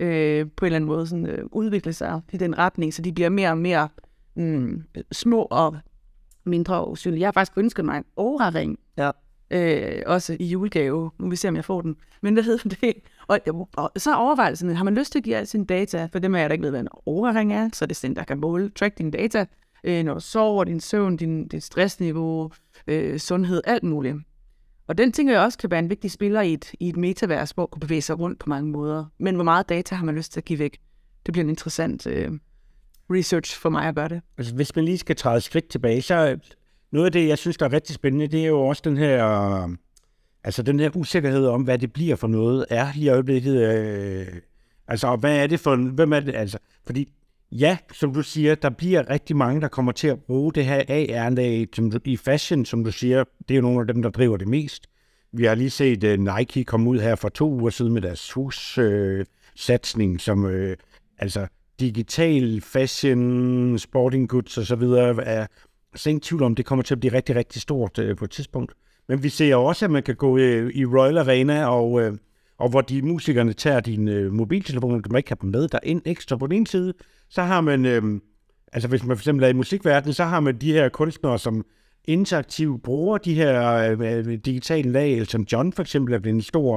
øh, på en eller anden måde sådan, øh, udvikle sig i den retning, så de bliver mere og mere mm, små og mindre usynlige. Jeg har faktisk ønsket mig en Oura Ring, ja. øh, også i julegave. Nu vil vi se, om jeg får den. Men hvad hedder det? Og, og så overvejelserne, har man lyst til at give alt sine data? For dem af jer, der ikke ved, hvad en Oura Ring er, så er det sådan, der kan måle track dine data, øh, når du sover, din søvn, din, din stressniveau, øh, sundhed, alt muligt. Og den tænker jeg også kan være en vigtig spiller i et, i et metavers, hvor man kan bevæge sig rundt på mange måder. Men hvor meget data har man lyst til at give væk? Det bliver en interessant øh, research for mig at gøre det. Altså, hvis man lige skal træde skridt tilbage, så noget af det, jeg synes, der er rigtig spændende, det er jo også den her, altså den her usikkerhed om, hvad det bliver for noget, er lige i øjeblikket. Øh, altså, hvad er det for, hvem er det, altså, fordi ja, som du siger, der bliver rigtig mange, der kommer til at bruge det her A R i fashion, som du siger. Det er jo nogle af dem, der driver det mest. Vi har lige set uh, Nike komme ud her for to uger siden med deres hussatsning, øh, som øh, altså digital fashion, sporting goods osv. er altså ingen tvivl om, det kommer til at blive rigtig, rigtig stort øh, på et tidspunkt. Men vi ser også, at man kan gå øh, i Royal Arena og... Øh, og hvor de musikerne tager dine øh, mobiltelefoner, kan man ikke have dem med, der er en ekstra på den ene side, så har man, øh, altså hvis man for eksempel er i musikverdenen, så har man de her kunstnere, som interaktivt bruger de her øh, digitale lag, som John for eksempel er blevet en stor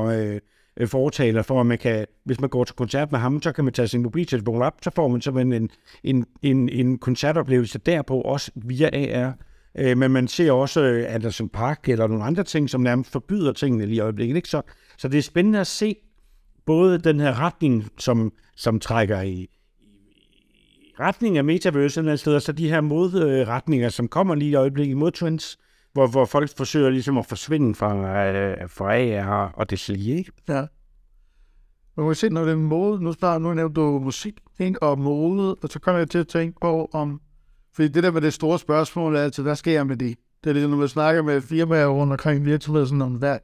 øh, fortaler for, at man kan, hvis man går til koncert med ham, så kan man tage sin mobiltelefon op, så får man simpelthen en, en, en, en koncertoplevelse derpå, også via A R. Øh, men man ser også øh, Anderson Park eller nogle andre ting, som nærmest forbyder tingene lige i øjeblikket, ikke så? Så det er spændende at se både den her retning, som, som trækker i, i, i retning af metaverse eller andet sted, og så de her modretninger, som kommer lige i øjeblikket, modtrends, hvor, hvor folk forsøger ligesom at forsvinde fra, øh, fra A R og det sælge, ikke? Ja. Man kan se, når det er mode, nu starter nu nævnte du musik, ikke? Og mode, og så kommer jeg til at tænke på, om fordi det der med det store spørgsmål er altid, hvad sker med det? Det er ligesom, når man snakker med firmaer rundt omkring virksomheden, sådan om, hvad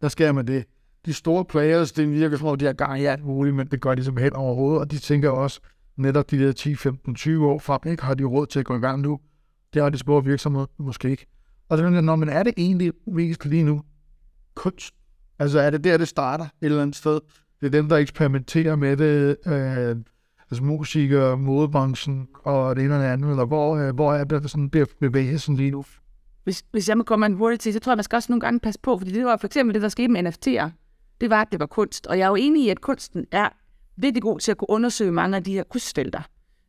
der sker med det? De store players, det virker som om, de har gang i alt muligt, men det gør de simpelthen overhovedet, og de tænker også, netop de der ti, femten, tyve år frem, ikke har de råd til at gå i gang nu. Det har de små virksomheder, måske ikke. Og så når man er det egentlig mest lige nu? Kunst. Altså er det der, det starter et eller andet sted? Det er dem, der eksperimenterer med det, øh, altså musik og modebranchen og det ene eller andet, eller hvor, øh, hvor er det sådan der bevægelsen lige nu? Hvis, hvis jeg må komme en hurtigt til, så tror jeg, man skal også nogle gange passe på, fordi det var for eksempel det, der skete med N F T'er. Det var, at det var kunst. Og jeg er jo enig i, at kunsten er virkelig god til at kunne undersøge mange af de her kunstfelter.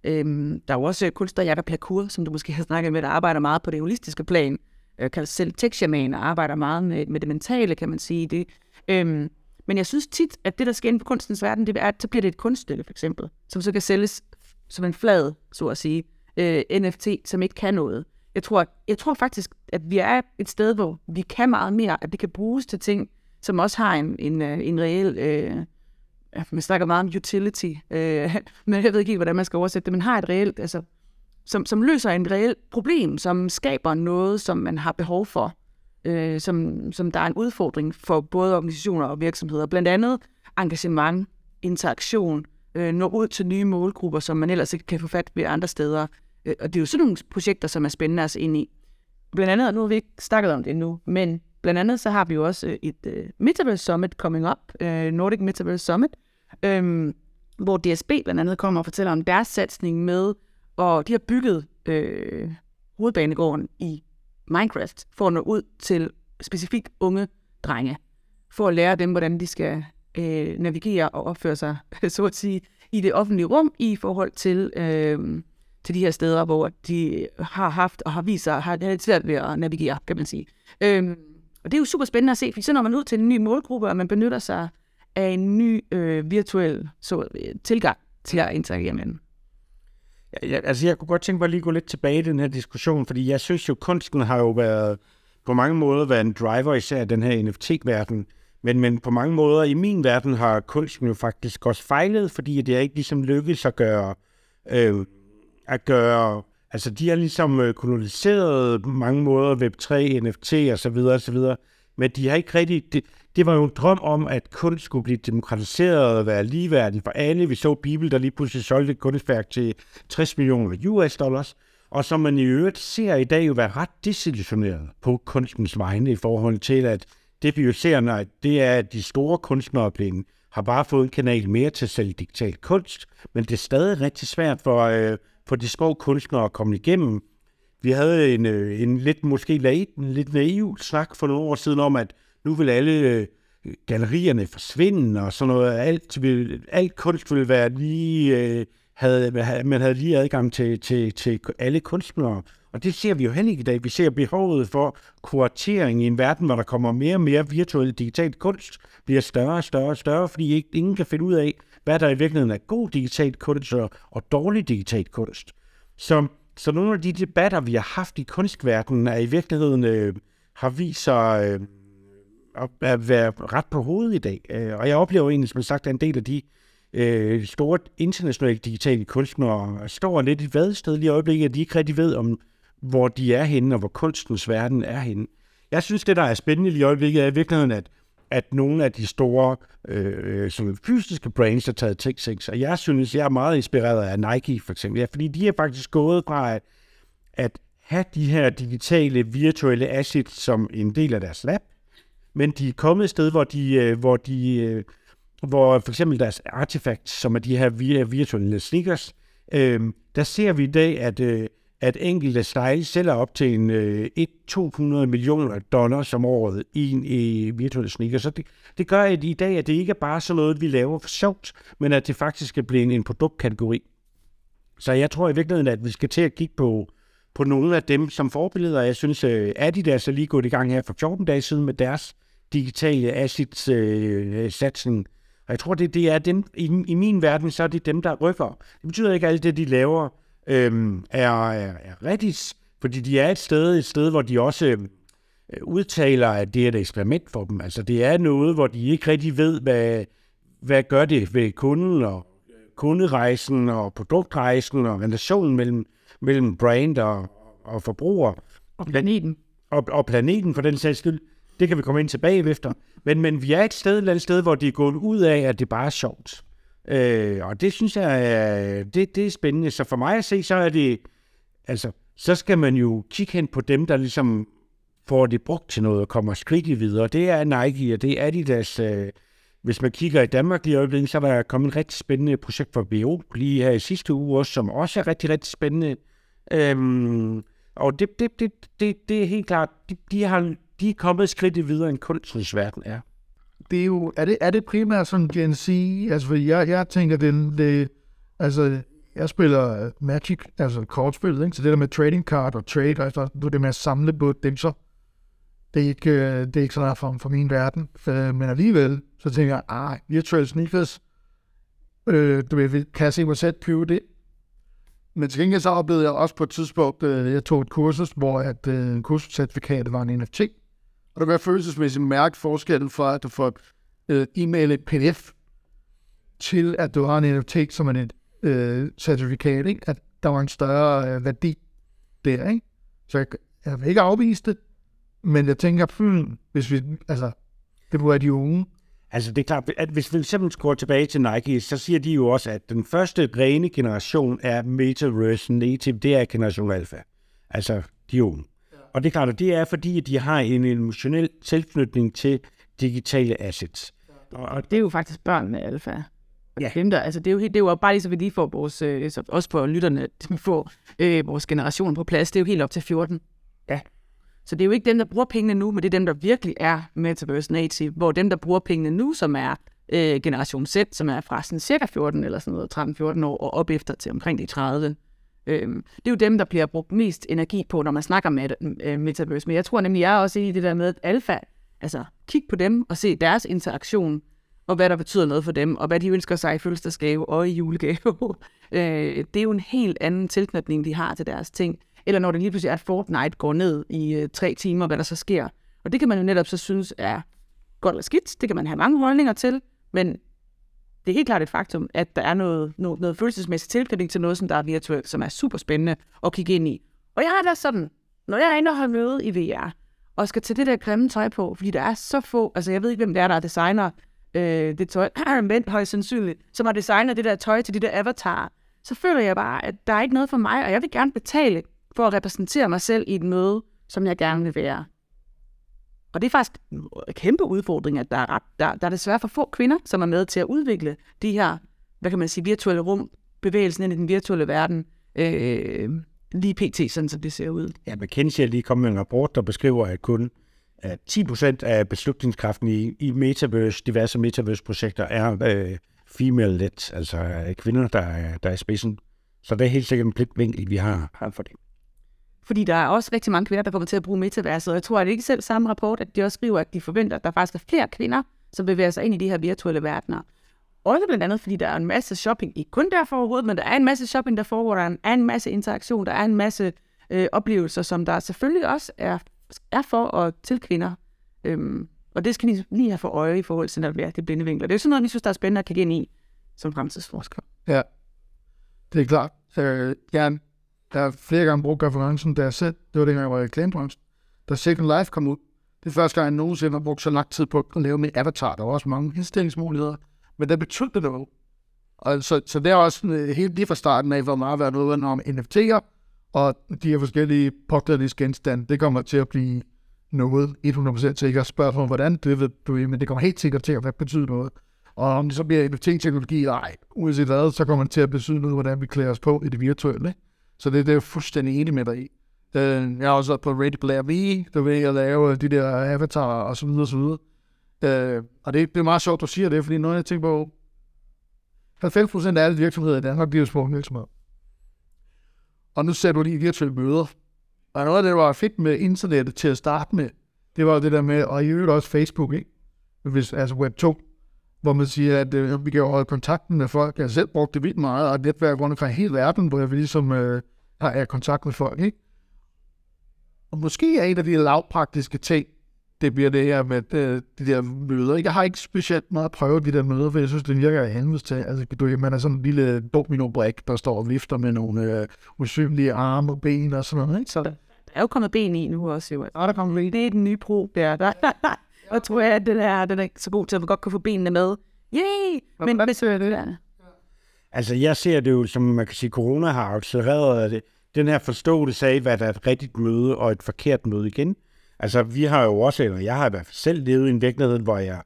Øhm, der er jo også kunstner, Jesper Bram, som du måske har snakket med, der arbejder meget på det holistiske plan. Øh, kaldes selv tech-shaman og arbejder meget med, med det mentale, kan man sige det. Øhm, men jeg synes tit, at det, der sker inden for kunstens verden, det er, at så bliver det et kunststykke, for eksempel, som så kan sælges som en flad, så at sige, øh, N F T, som ikke kan noget. Jeg tror, jeg tror faktisk, at vi er et sted, hvor vi kan meget mere, at det kan bruges til ting, som også har en, en, en reel, øh, man snakker meget om utility, øh, men jeg ved ikke, hvordan man skal oversætte det, men har et reelt, altså, som, som løser en reelt problem, som skaber noget, som man har behov for, øh, som, som der er en udfordring for både organisationer og virksomheder, blandt andet engagement, interaktion, øh, når ud til nye målgrupper, som man ellers ikke kan få fat ved andre steder, øh, og det er jo sådan nogle projekter, som er spændende at se ind i. Blandt andet, og nu har vi ikke snakket om det endnu, men blandt andet så har vi jo også et uh, Metaverse Summit coming up, uh, Nordic Metaverse Summit, øhm, hvor D S B blandt andet kommer og fortæller om deres satsning med, og de har bygget øh, hovedbanegården i Minecraft for at nå ud til specifikt unge drenge, for at lære dem, hvordan de skal øh, navigere og opføre sig, så at sige, i det offentlige rum i forhold til, øh, til de her steder, hvor de har haft og har vist sig, har det svært ved at navigere, kan man sige. Øhm, Og det er jo super spændende at se, fordi så når man ud til en ny målgruppe, og man benytter sig af en ny øh, virtuel så, øh, tilgang til at interagere med den. Ja, altså jeg kunne godt tænke mig at lige gå lidt tilbage i den her diskussion, fordi jeg synes jo, kunsten har jo været på mange måder været en driver, især den her N F T-verden. Men, men på mange måder i min verden har kunsten jo faktisk også fejlet, fordi det er ikke ligesom lykkedes at gøre... Øh, at gøre altså de har ligesom koloniseret på mange måder Web tre, N F T og så videre og så videre. Men de har ikke rigtig... Det, det var jo en drøm om, at kunst skulle blive demokratiseret og være ligeværdig for alle. Vi så Bibel, der lige pludselig solgte et kunstværk til tres millioner U S dollars. Og som man i øvrigt ser i dag jo være ret desillusioneret på kunstens vegne i forhold til, at det vi jo ser, nej, det er, at de store kunstnerblinde har bare fået en kanal mere til at sælge digital kunst, men det er stadig rigtig svært for, øh, for de små kunstnere at komme igennem. Vi havde en, øh, en lidt måske late, en lidt naiv snak for nogle år siden om, at nu vil alle øh, gallerierne forsvinde og sådan noget. Alt, vil, alt kunst ville være lige... Øh, havde, man havde lige adgang til, til, til alle kunstnere. Og det ser vi jo hen i dag. Vi ser behovet for kuratering i en verden, hvor der kommer mere og mere virtuel digital kunst, bliver større og større og større, fordi ikke, ingen kan finde ud af, hvad der i virkeligheden er god digital kunst og, og dårlig digital kunst. Så, så nogle af de debatter, vi har haft i kunstverdenen, er i virkeligheden øh, har vist sig øh, at være ret på hovedet i dag. Og jeg oplever egentlig, som sagt, en del af de Øh, store internationale digitale kunstnere står lidt i et vadested lige i øjeblikket, at de ikke rigtig ved, om, hvor de er henne, og hvor kunstens verden er henne. Jeg synes, det der er spændende lige i øjeblikket, er i virkeligheden, at, at nogle af de store øh, som fysiske brands har taget TikToks, og jeg synes, jeg er meget inspireret af Nike for eksempel, ja, fordi de er faktisk gået fra at, at have de her digitale, virtuelle assets som en del af deres lab, men de er kommet et sted, hvor de... Øh, hvor de øh, hvor for eksempel deres artefakt, som er de her virtuelle sneakers, øh, der ser vi i dag, at, øh, at enkelte styles sælger op til en øh, to hundrede millioner dollars om året i en øh, virtuelle sneakers. Så det, det gør at i dag, at det ikke er bare sådan noget, vi laver for sjovt, men at det faktisk skal blive en, en produktkategori. Så jeg tror i virkeligheden, at vi skal til at kigge på, på nogle af dem som forbilleder. Jeg synes, øh, Adidas er lige gået i gang her for fjorten dage siden med deres digitale assets øh, satsning. Og jeg tror, det, det er dem, i, i min verden, så er det dem, der rykker. Det betyder ikke, at alt det, de laver, øhm, er, er, er rigtigt, fordi de er et sted, et sted hvor de også øh, udtaler, at det er et eksperiment for dem. Altså, det er noget, hvor de ikke rigtig ved, hvad, hvad gør det ved kunden, og kunderejsen, og produktrejsen, og relationen mellem, mellem brand og, og forbruger. Og planeten. Og, og planeten, for den sags skyld. Det kan vi komme ind tilbage efter. Men, men vi er et sted, et eller andet sted, hvor de er gået ud af, at det bare er sjovt. Øh, og det synes jeg, det, det er spændende. Så for mig at se, så er det, altså, så skal man jo kigge hen på dem, der ligesom får det brugt til noget og kommer skridt videre. Det er Nike, og det er Adidas. Øh, hvis man kigger i Danmark lige i øjeblikket, så er der kommet et rigtig spændende projekt for B O lige her i sidste uge, som også er rigtig, rigtig spændende. Øh, og det, det, det, det, det er helt klart, de, de har... De er kommet skridt videre, end kunstens verden er. Det er jo, er det, er det primært sådan Gen Z? Altså, fordi jeg, jeg tænker, det, det, altså, jeg spiller Magic, altså kortspillet, ikke? Så det der med trading card og trade, altså det med at samle på dimser, det er ikke, det er ikke sådan for, for min verden. Men alligevel, så tænker jeg, ah, virtual sneakers, øh, du ved, kan jeg se mig selv købe det? Men til gengæld så oplevede jeg også på et tidspunkt, jeg tog et kursus, hvor at, øh, kursuscertifikatet var en N F T. Og der kan jeg følelsesmæssigt mærke forskellen fra, at du får øh, e-mail et P D F, til at du har en N F T som er et øh, certifikat, ikke? At der var en større øh, værdi der, ikke? Så jeg, jeg vil ikke afvise det, men jeg tænker, hmm, hvis vi, altså, det må være de unge. Altså det er klart, at hvis vi simpelthen går tilbage til Nike, så siger de jo også, at den første rene generation er Metaverse Native, det er generation alfa. Altså de unge. Og det er klart, at det er fordi, at de har en emotionel tilknytning til digitale assets. Og det er jo faktisk børn med alfa. Ja. Dem der, altså det er jo helt, det er jo bare lige så vi lige får vores, øh, også for lytterne, at vi får øh, vores generation på plads. Det er jo helt op til fjorten. Ja. Så det er jo ikke dem, der bruger pengene nu, men det er dem, der virkelig er Metaverse Native, hvor dem, der bruger pengene nu, som er øh, generation Z, som er fra sådan cirka fjorten eller sådan noget, tretten fjorten år og op efter til omkring de tredive. Øhm, det er jo dem, der bliver brugt mest energi på, når man snakker med øh, Metaverse. Men jeg tror nemlig, jeg er også i det der med alfa. Altså, kig på dem og se deres interaktion, og hvad der betyder noget for dem, og hvad de ønsker sig i fødselsdagsgave og i julegave. Det er jo en helt anden tilknytning, de har til deres ting. Eller når det lige pludselig er, at Fortnite går ned i tre timer, hvad der så sker. Og det kan man jo netop så synes er godt eller skidt. Det kan man have mange holdninger til, men det er helt klart et faktum, at der er noget, noget, noget følelsesmæssig tilknytning til noget, som der er virtuelt, som er super spændende at kigge ind i. Og jeg er da sådan, når jeg er inde og har møde i V R, og skal tage det der grimme tøj på, fordi der er så få, altså jeg ved ikke, hvem det er, der er designer, øh, det tøj, men højst sandsynligt, som har designet det der tøj til de der avatar, så føler jeg bare, at der er ikke noget for mig, og jeg vil gerne betale for at repræsentere mig selv i et møde, som jeg gerne vil være. Og det er faktisk en kæmpe udfordring, at der er, ret, der, der er desværre for få kvinder, som er med til at udvikle de her, hvad kan man sige, virtuelle rum, bevægelsen ind i den virtuelle verden, øh, lige pt, sådan som det ser ud. Ja, McKinsey er lige kommet med en rapport, der beskriver, at kun ti procent af beslutningskraften i, i metaverse, diverse metaverse-projekter er øh, female-led, altså kvinder, der er, der er i spidsen. Så det er helt sikkert en pligtvinkel, vi har, har for det. Fordi der er også rigtig mange kvinder, der kommer til at bruge metaverset. Jeg tror, at det ikke selv samme rapport, at de også skriver, at de forventer, at der faktisk er flere kvinder, som bevæger sig ind i de her virtuelle verdener. Også blandt andet, fordi der er en masse shopping, ikke kun der foregår, men der er en masse shopping, der foregår, der er en masse interaktion, der er en masse øh, oplevelser, som der selvfølgelig også er, er for og til kvinder. Øhm, og det skal vi lige have for øje i forhold til, når det bliver de blinde vinkler. Det er jo sådan noget, vi synes, der er spændende at kigge ind i som fremtidsforsker. Ja, det er klart. Øh, ja. Der er flere gange brugt referencen, der jeg selv, det var dengang jeg var i reklamebranchen, da Second Life kom ud. Det er første gang, jeg nogensinde har brugt så lang tid på at lave min avatar. Der var også mange indstillingsmuligheder, men der betød det noget. Og så, så det er også helt lige fra starten af, hvor meget været noget om N F T'er, og de her forskellige påklædningsgenstande, det kommer til at blive noget hundrede procent sikkert. Spørgsmålet, hvordan det ved du, men det kommer helt sikkert til at være betyde noget. Og om det så bliver N F T-teknologi, nej, uanset hvad, så kommer det til at betyde noget, hvordan vi klæder os på i det virtuelle. Så det, det er jeg fuldstændig enig med dig i. Øh, jeg har også været på Ready Player One, der ved at lave de der avatarer og så videre og så videre. Øh, og det, det er meget sjovt, at du siger det, fordi noget jeg tænker på, halvfems procent af alle virksomheder i Danmark bliver små virksomheder. Og nu ser du lige virtuelle møder. Og noget af det, der var fedt med internettet til at starte med, det var det der med, og i øvrigt også Facebook, ikke? Hvis, altså Web to, hvor man siger, at øh, vi kan holde kontakten med folk. Jeg selv brugte det vildt meget, og et netværk rundt omkring hele verden, hvor jeg ligesom øh, har kontakt med folk, ikke? Og måske er en af de lavpraktiske ting, det bliver det her med øh, de der møder, ikke? Jeg har ikke specielt meget prøvet de der møder, for jeg synes, det virker af helvedes til. Altså, du, man er sådan en lille domino-brik, der står og vifter med nogle øh, usynlige arme og ben og sådan noget, ikke? Så... Der er jo kommet ben i nu også, jo. Og der kommer ben. Det er den nye bro, der der. Og tror jeg, at den er, den er så god til, at man godt kan få benene med. Yay! Men hvad ser det der? Altså, jeg ser det jo, som man kan sige, corona har accelereret det. Den her forståelse af, hvad der er et rigtigt møde og et forkert møde igen. Altså, vi har jo også, eller jeg har i hvert fald selv levet i en virkelighed, hvor jeg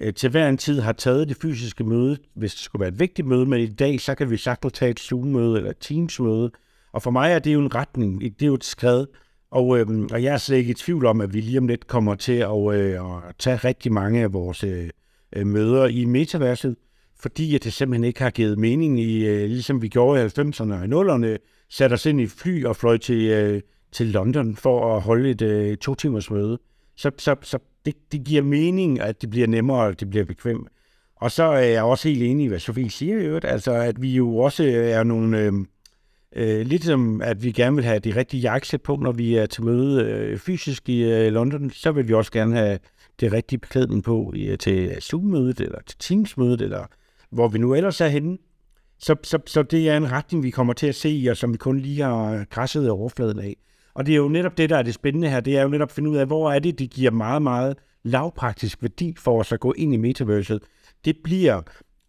øh, til hver en tid har taget det fysiske møde, hvis det skulle være et vigtigt møde, men i dag, så kan vi sagtens tage et Zoom-møde eller et Teams-møde. Og for mig er det jo en retning, det er jo et skred. Og, øhm, og jeg er slet ikke i tvivl om, at vi lige om lidt kommer til at, øh, at tage rigtig mange af vores øh, møder i metaverset, fordi at det simpelthen ikke har givet mening, i, øh, ligesom vi gjorde i halvfemserne og i nullerne, satte os ind i fly og fløj til, øh, til London for at holde et øh, to timers møde. Så, så, så det, det giver mening, at det bliver nemmere, og det bliver bekvemt. Og så er jeg også helt enig i, hvad Sofie siger i øvrigt, altså at vi jo også er nogle... Øh, Øh, lidt som, at vi gerne vil have det rigtige jakkesæt på, når vi er til møde øh, fysisk i øh, London, så vil vi også gerne have det rigtige beklædning på i, til Zoom-mødet, eller til Teams-mødet, eller hvor vi nu ellers er henne. Så, så, så det er en retning, vi kommer til at se i, og som vi kun lige har græsset af overfladen af. Og det er jo netop det, der er det spændende her, det er jo netop at finde ud af, hvor er det, det giver meget, meget lavpraktisk værdi for os at gå ind i metaverset. Det bliver,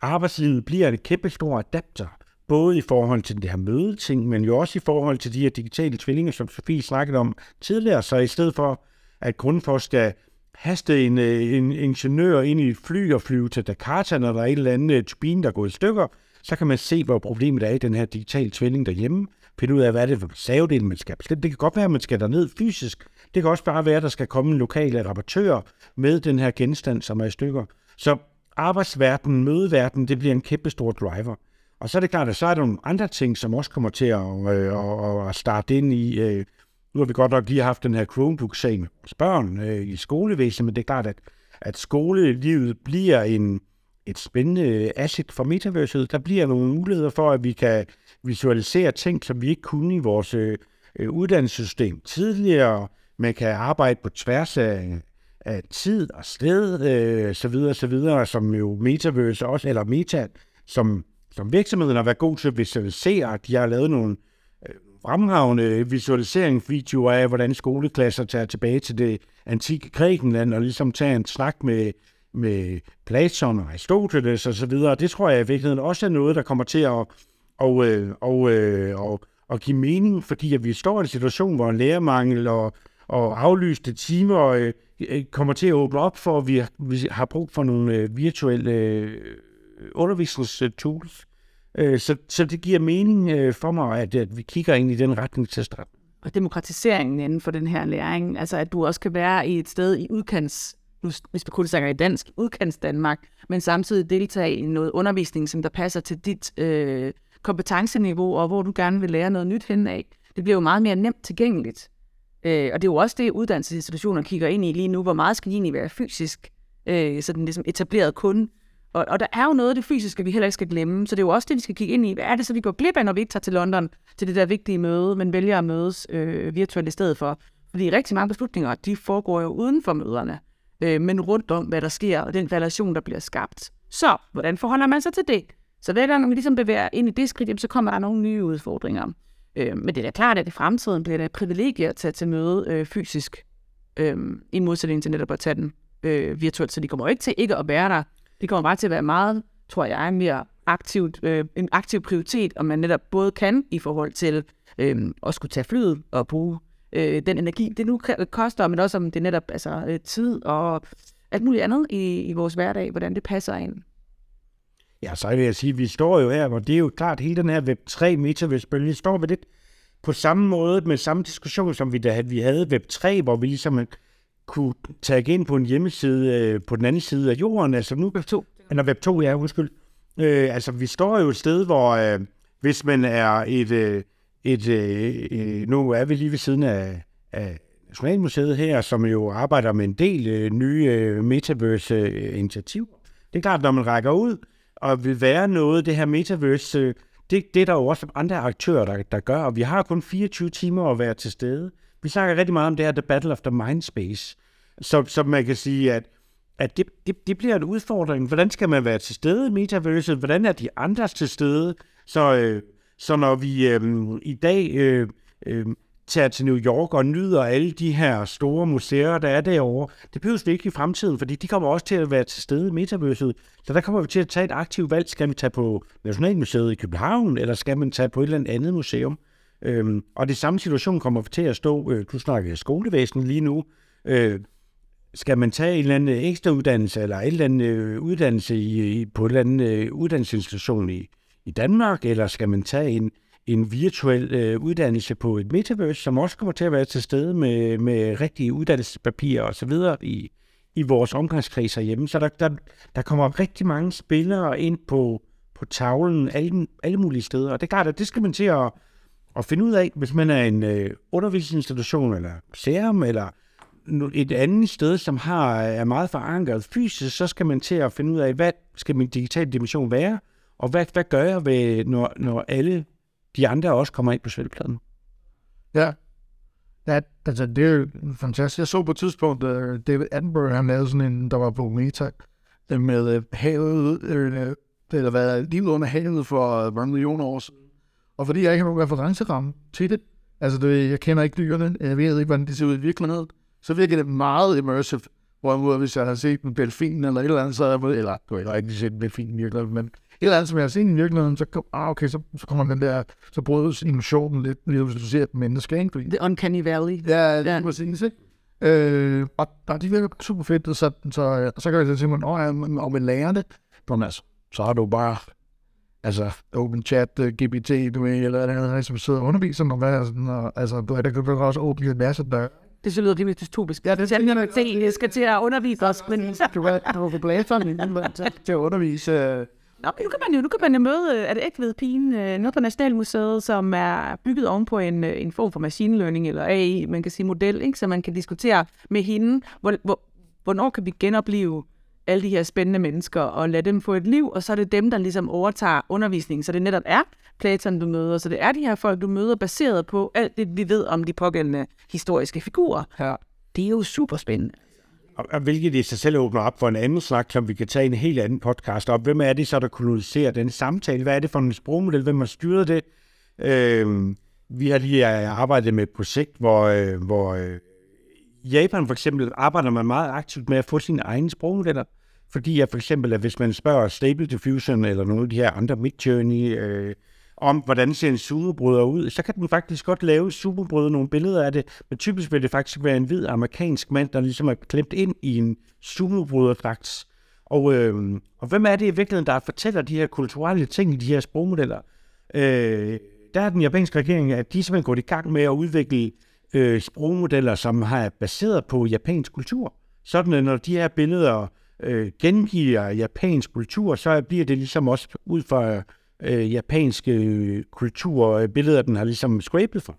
arbejdslivet bliver en kæmpe stor adapter, både i forhold til det her mødeting, men jo også i forhold til de her digitale tvillinger, som Sofie snakkede om tidligere. Så i stedet for, at Grundfos skal haste en, en ingeniør ind i et fly og flyve til Dakar, når der er et eller andet turbine, der går i stykker, så kan man se, hvor problemet er i den her digitale tvilling derhjemme. Finde ud af, hvad er det for savdelen, man skal. Det kan godt være, at man skal derned fysisk. Det kan også bare være, at der skal komme en lokal rapportør med den her genstand, som er i stykker. Så arbejdsverdenen, mødeverdenen, det bliver en kæmpe stor driver. Og så er det klart, at så er der nogle andre ting, som også kommer til at, øh, at starte ind i. Øh, nu har vi godt nok lige haft den her Chromebook-sag med vores børn øh, i skolevæsenet, men det er klart, at, at skolelivet bliver en, et spændende asset for metaverset. Der bliver nogle muligheder for, at vi kan visualisere ting, som vi ikke kunne i vores øh, uddannelsessystem tidligere. Man kan arbejde på tværs af, af tid og sted, øh, så videre, så videre, som jo metaverse også, eller meta, som, som virksomheden har været god til at visualisere. De har lavet nogle øh, fremragende visualiseringsvideoer af, hvordan skoleklasser tager tilbage til det antikke Grækenland og ligesom tager en snak med med Platon og Aristoteles og så videre. Det tror jeg i virkeligheden også er noget, der kommer til at, og, og, og, og give mening, fordi at vi står i en situation, hvor lærermangel og, og aflyste timer øh, kommer til at åbne op for, at vi har, vi har brug for nogle virtuelle øh, undervisningstools. Øh, så, så det giver mening øh, for mig, at, at vi kigger ind i den retning til start. Og demokratiseringen inden for den her læring, altså at du også kan være i et sted i udkants, hvis vi kunne snakke i dansk, udkants Danmark, men samtidig deltage i noget undervisning, som der passer til dit øh, kompetenceniveau, og hvor du gerne vil lære noget nyt henad. Det bliver jo meget mere nemt tilgængeligt. Øh, og det er jo også det, uddannelsesinstitutioner kigger ind i lige nu, hvor meget skal de egentlig være fysisk, øh, så den ligesom etableret kunde. Og, og der er jo noget af det fysiske, vi heller ikke skal glemme, så det er jo også det, vi skal kigge ind i. Hvad er det så, vi går glip af, når vi ikke tager til London til det der vigtige møde, men vælger at mødes øh, virtuelt i stedet for? Fordi rigtig mange beslutninger, de foregår jo uden for møderne, men rundt om, hvad der sker, og den relation, der bliver skabt. Så, hvordan forholder man sig til det? Så hver gang vi ligesom bevæger ind i det skridt, så kommer der nogle nye udfordringer. Øh, men det er da klart, at i fremtiden bliver der et privilegier at tage til møde øh, fysisk, øh, i modsætning til netop at tage den øh, virtuelt. Så de kommer jo ikke til ikke at være der. De kommer bare til at være meget, tror jeg, mere aktivt, øh, en aktiv prioritet, og man netop både kan i forhold til øh, at skulle tage flyet og bruge Øh, den energi, det nu koster, men også om det netop altså, øh, tid og alt muligt andet i, i vores hverdag, hvordan det passer ind. Ja, så vil jeg sige, vi står jo her, og det er jo klart, hele den her web tre metaverse-bølge står ved lidt på samme måde, med samme diskussion, som vi da vi havde web tre, hvor vi ligesom kunne tage ind på en hjemmeside øh, på den anden side af jorden, altså nu web to, eller web to, ja, undskyld. Øh, altså, vi står jo et sted, hvor øh, hvis man er et... Øh, Et, øh, øh, nu er vi lige ved siden af, af Nationalmuseet her, som jo arbejder med en del øh, nye øh, metaverse-initiativer. Øh, det er klart, når man rækker ud og vil være noget, det her metaverse, øh, det, det er der jo også andre aktører, der, der gør, og vi har kun fireogtyve timer at være til stede. Vi snakker rigtig meget om det her, The Battle of the Mindspace, så, så man kan sige, at, at det, det, det bliver en udfordring. Hvordan skal man være til stede i metaverset? Hvordan er de andre til stede? Så... Øh, Så når vi øh, i dag øh, øh, tager til New York og nyder alle de her store museer, der er derovre, det behøves det ikke i fremtiden, fordi de kommer også til at være til stede i metaverset. Så der kommer vi til at tage et aktivt valg. Skal vi tage på Nationalmuseet i København, eller skal man tage på et eller andet museum? Øhm, og det samme situation kommer vi til at stå, øh, du snakker skolevæsen lige nu, øh, skal man tage en eller anden ekstra uddannelse, eller en eller anden øh, uddannelse i, i, på en eller anden øh, uddannelsesinstitution i i Danmark, eller skal man tage en, en virtuel øh, uddannelse på et metaverse, som også kommer til at være til stede med, med rigtige uddannelsespapirer og så videre i, i vores omgangskredser hjemme. Så der, der, der kommer rigtig mange spillere ind på, på tavlen, alle, alle mulige steder, og det er klart, at det skal man til at, at finde ud af, hvis man er en øh, undervisningsinstitution, eller museum, eller et andet sted, som har, er meget forankret fysisk, så skal man til at finde ud af, hvad skal min digitale dimension være, og hvad, hvad gør jeg, ved, når, når alle de andre også kommer ind på spilpladen? Ja, That, altså, det er jo fantastisk. Jeg så på et tidspunkt, uh, David Attenborough, han lavede sådan en, der var på Meta, med uh, havet, uh, eller hvad, livet under havet for mange uh, millioner år siden. Og fordi jeg ikke har nogen referenceramme til det, altså det, jeg kender ikke dyrene, jeg ved ikke, hvordan de ser ud i virkeligheden, så virker det meget immersive. Hvorimod, hvis jeg har set en delfin eller et eller andet, så er jeg med, eller du har ikke set en delfin i virkeligheden, men et eller andet, som jeg har set i virkeligheden, så, kom, ah, okay, så, så kommer den der, så brydes illusionen lidt, hvis du ser et menneske, ikke? The Uncanny Valley. Ja, det er præcis, ikke? Øh, og det virker super fedt, så, så, så kan jeg sige, at om jeg lærer det, men altså, så har du bare, altså, open chat, G P T, du ved, eller andet, som sidder og underviser, og hvad, og, altså, der kan du også åbne en masse der. Det synes jeg lidt dystopisk. Ja, det jeg skal til at undervise os. Du var på blæseren, og du til at undervise. Nå, men nu kan man jo, nu kan man jo møde, er det ikke ved pigen, noget på Nationalmuseet, som er bygget ovenpå en, en form for machine learning, eller A I, man kan sige model, ikke? Så man kan diskutere med hende, hvor, hvor, hvornår kan vi genopleve alle de her spændende mennesker og lade dem få et liv, og så er det dem, der ligesom overtager undervisningen. Så det netop er Platon, du møder, så det er de her folk, du møder, baseret på alt det, vi ved om de pågældende historiske figurer. Ja. Det er jo superspændende. Og, og hvilket i sig selv åbner op for en anden snak, som vi kan tage en helt anden podcast op. Hvem er det så, der koloniserer den samtale? Hvad er det for en sprogmodel? Hvem har styret det? Øh, vi har lige arbejdet med et projekt, hvor... Øh, hvor øh, Japan for eksempel arbejder man meget aktivt med at få sine egne sprogmodeller, fordi at for eksempel, at hvis man spørger Stable Diffusion eller nogle af de her andre Midjourney øh, om, hvordan ser en sugebryder ud, så kan den faktisk godt lave sugebryder, nogle billeder af det, men typisk vil det faktisk være en hvid amerikansk mand, der ligesom er klemt ind i en sugebryderdragt. Og, øh, og hvem er det i virkeligheden, der fortæller de her kulturelle ting i de her sprogmodeller? Øh, der er den japanske regering, at de simpelthen går i gang med at udvikle Øh, sprogmodeller, som er baseret på japansk kultur. Sådan at når de her billeder øh, gengiver japansk kultur, så bliver det ligesom også ud fra øh, japanske øh, kulturbilleder, den har ligesom scrapet fra.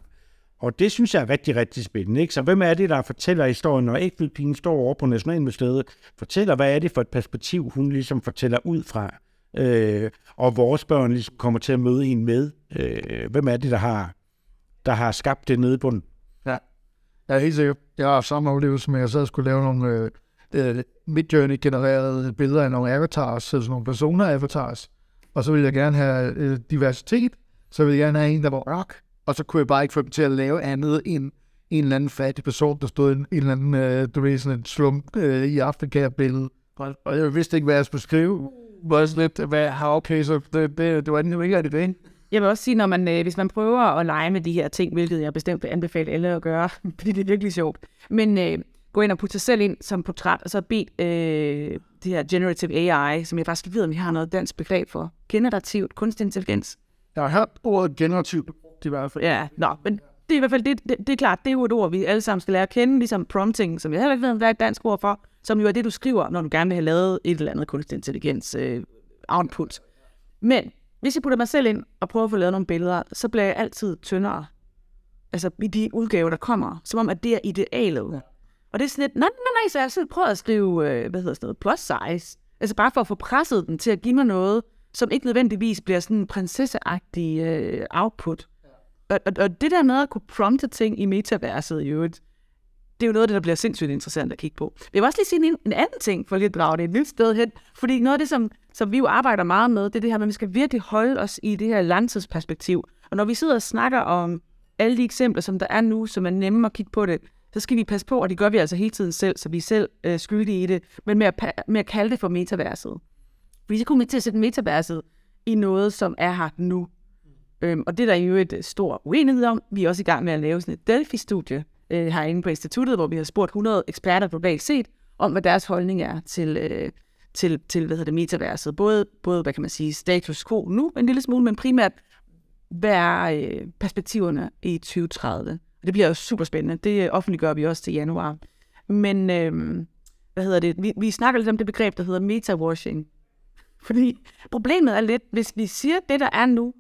Og det synes jeg er rigtig, rigtig spændende. Ikke? Så hvem er det, der fortæller historien, når ægtepinen står over på Nationalmuseet, fortæller, hvad er det for et perspektiv, hun ligesom fortæller ud fra, øh, og vores børn ligesom kommer til at møde en med. Øh, hvem er det, der har, der har skabt det nede i bunden? Jeg er helt sikker. Jeg har haft samme oplevelse med, at jeg så skulle lave nogle øh, Midjourney-genererede billeder af nogle avatars, sådan nogle persona-avatars. Og så ville jeg gerne have øh, diversitet. Så ville jeg gerne have en, der var rock. Og så kunne jeg bare ikke få dem til at lave andet end en eller anden fattig person, der stod i en, en eller anden, øh, du ved, sådan en slump øh, i Afrika-billede. Og jeg vidste ikke, hvad jeg skulle skrive. Var lidt, hvad, okay, så det, det, det var den jo ikke rigtig det. Jeg vil også sige, når man, øh, hvis man prøver at lege med de her ting, hvilket jeg bestemt vil anbefale alle at gøre, fordi det er virkelig sjovt, men øh, gå ind og putte sig selv ind som portræt, og så bed øh, det her generative A I, som jeg faktisk ved, om vi har noget dansk begreb for, generativt kunstig intelligens. Jeg har hørt ordet generativt, det er hvert fald. Ja, nå, men det er i hvert fald, det, det, det er klart, det er jo et ord, vi alle sammen skal lære at kende, ligesom prompting, som jeg heller ikke ved, om der er et dansk ord for, som jo er det, du skriver, når du gerne vil have lavet et eller andet kunstig intelligens øh, output. Men hvis jeg putter mig selv ind og prøver at få lavet nogle billeder, så bliver jeg altid tyndere. Altså i de udgaver, der kommer. Som om, at det er idealet. Ja. Og det er sådan lidt, nej, nej, nej, så jeg selv prøver at skrive, hvad hedder sådan noget, plus size. Altså bare for at få presset den til at give mig noget, som ikke nødvendigvis bliver sådan en prinsesseagtig øh, output. Ja. Og, og, og det der med at kunne prompte ting i metaverset i øvrigt, det er jo noget af det, der bliver sindssygt interessant at kigge på. Jeg vil også lige sige en, en anden ting, for lige at drage det et nyt sted hen. Fordi noget af det, som, som vi jo arbejder meget med, det er det her med, at vi skal virkelig holde os i det her langtidsperspektiv. Og når vi sidder og snakker om alle de eksempler, som der er nu, som er nemme at kigge på det, så skal vi passe på, og det gør vi altså hele tiden selv, så vi er selv øh, skyldige i det, men med at, med at kalde det for metaverset. Fordi så kommer vi til at sætte metaverset i noget, som er her nu. Øhm, og det der er jo et stor uenighed om. Vi er også i gang med at lave sådan et Delphi-studie, herinde på instituttet, hvor vi har spurgt hundrede eksperter globalt set, om hvad deres holdning er til, øh, til, til hvad hedder det, metaverset. Både, både, hvad kan man sige, status quo nu en lille smule, men primært, hvad er øh, perspektiverne i tyve tredive? Det bliver jo superspændende. Det offentliggør vi også til januar. Men, øh, hvad hedder det, vi, vi snakker lidt om det begreb, der hedder metawashing. Fordi problemet er lidt, hvis vi siger, at det, der er nu,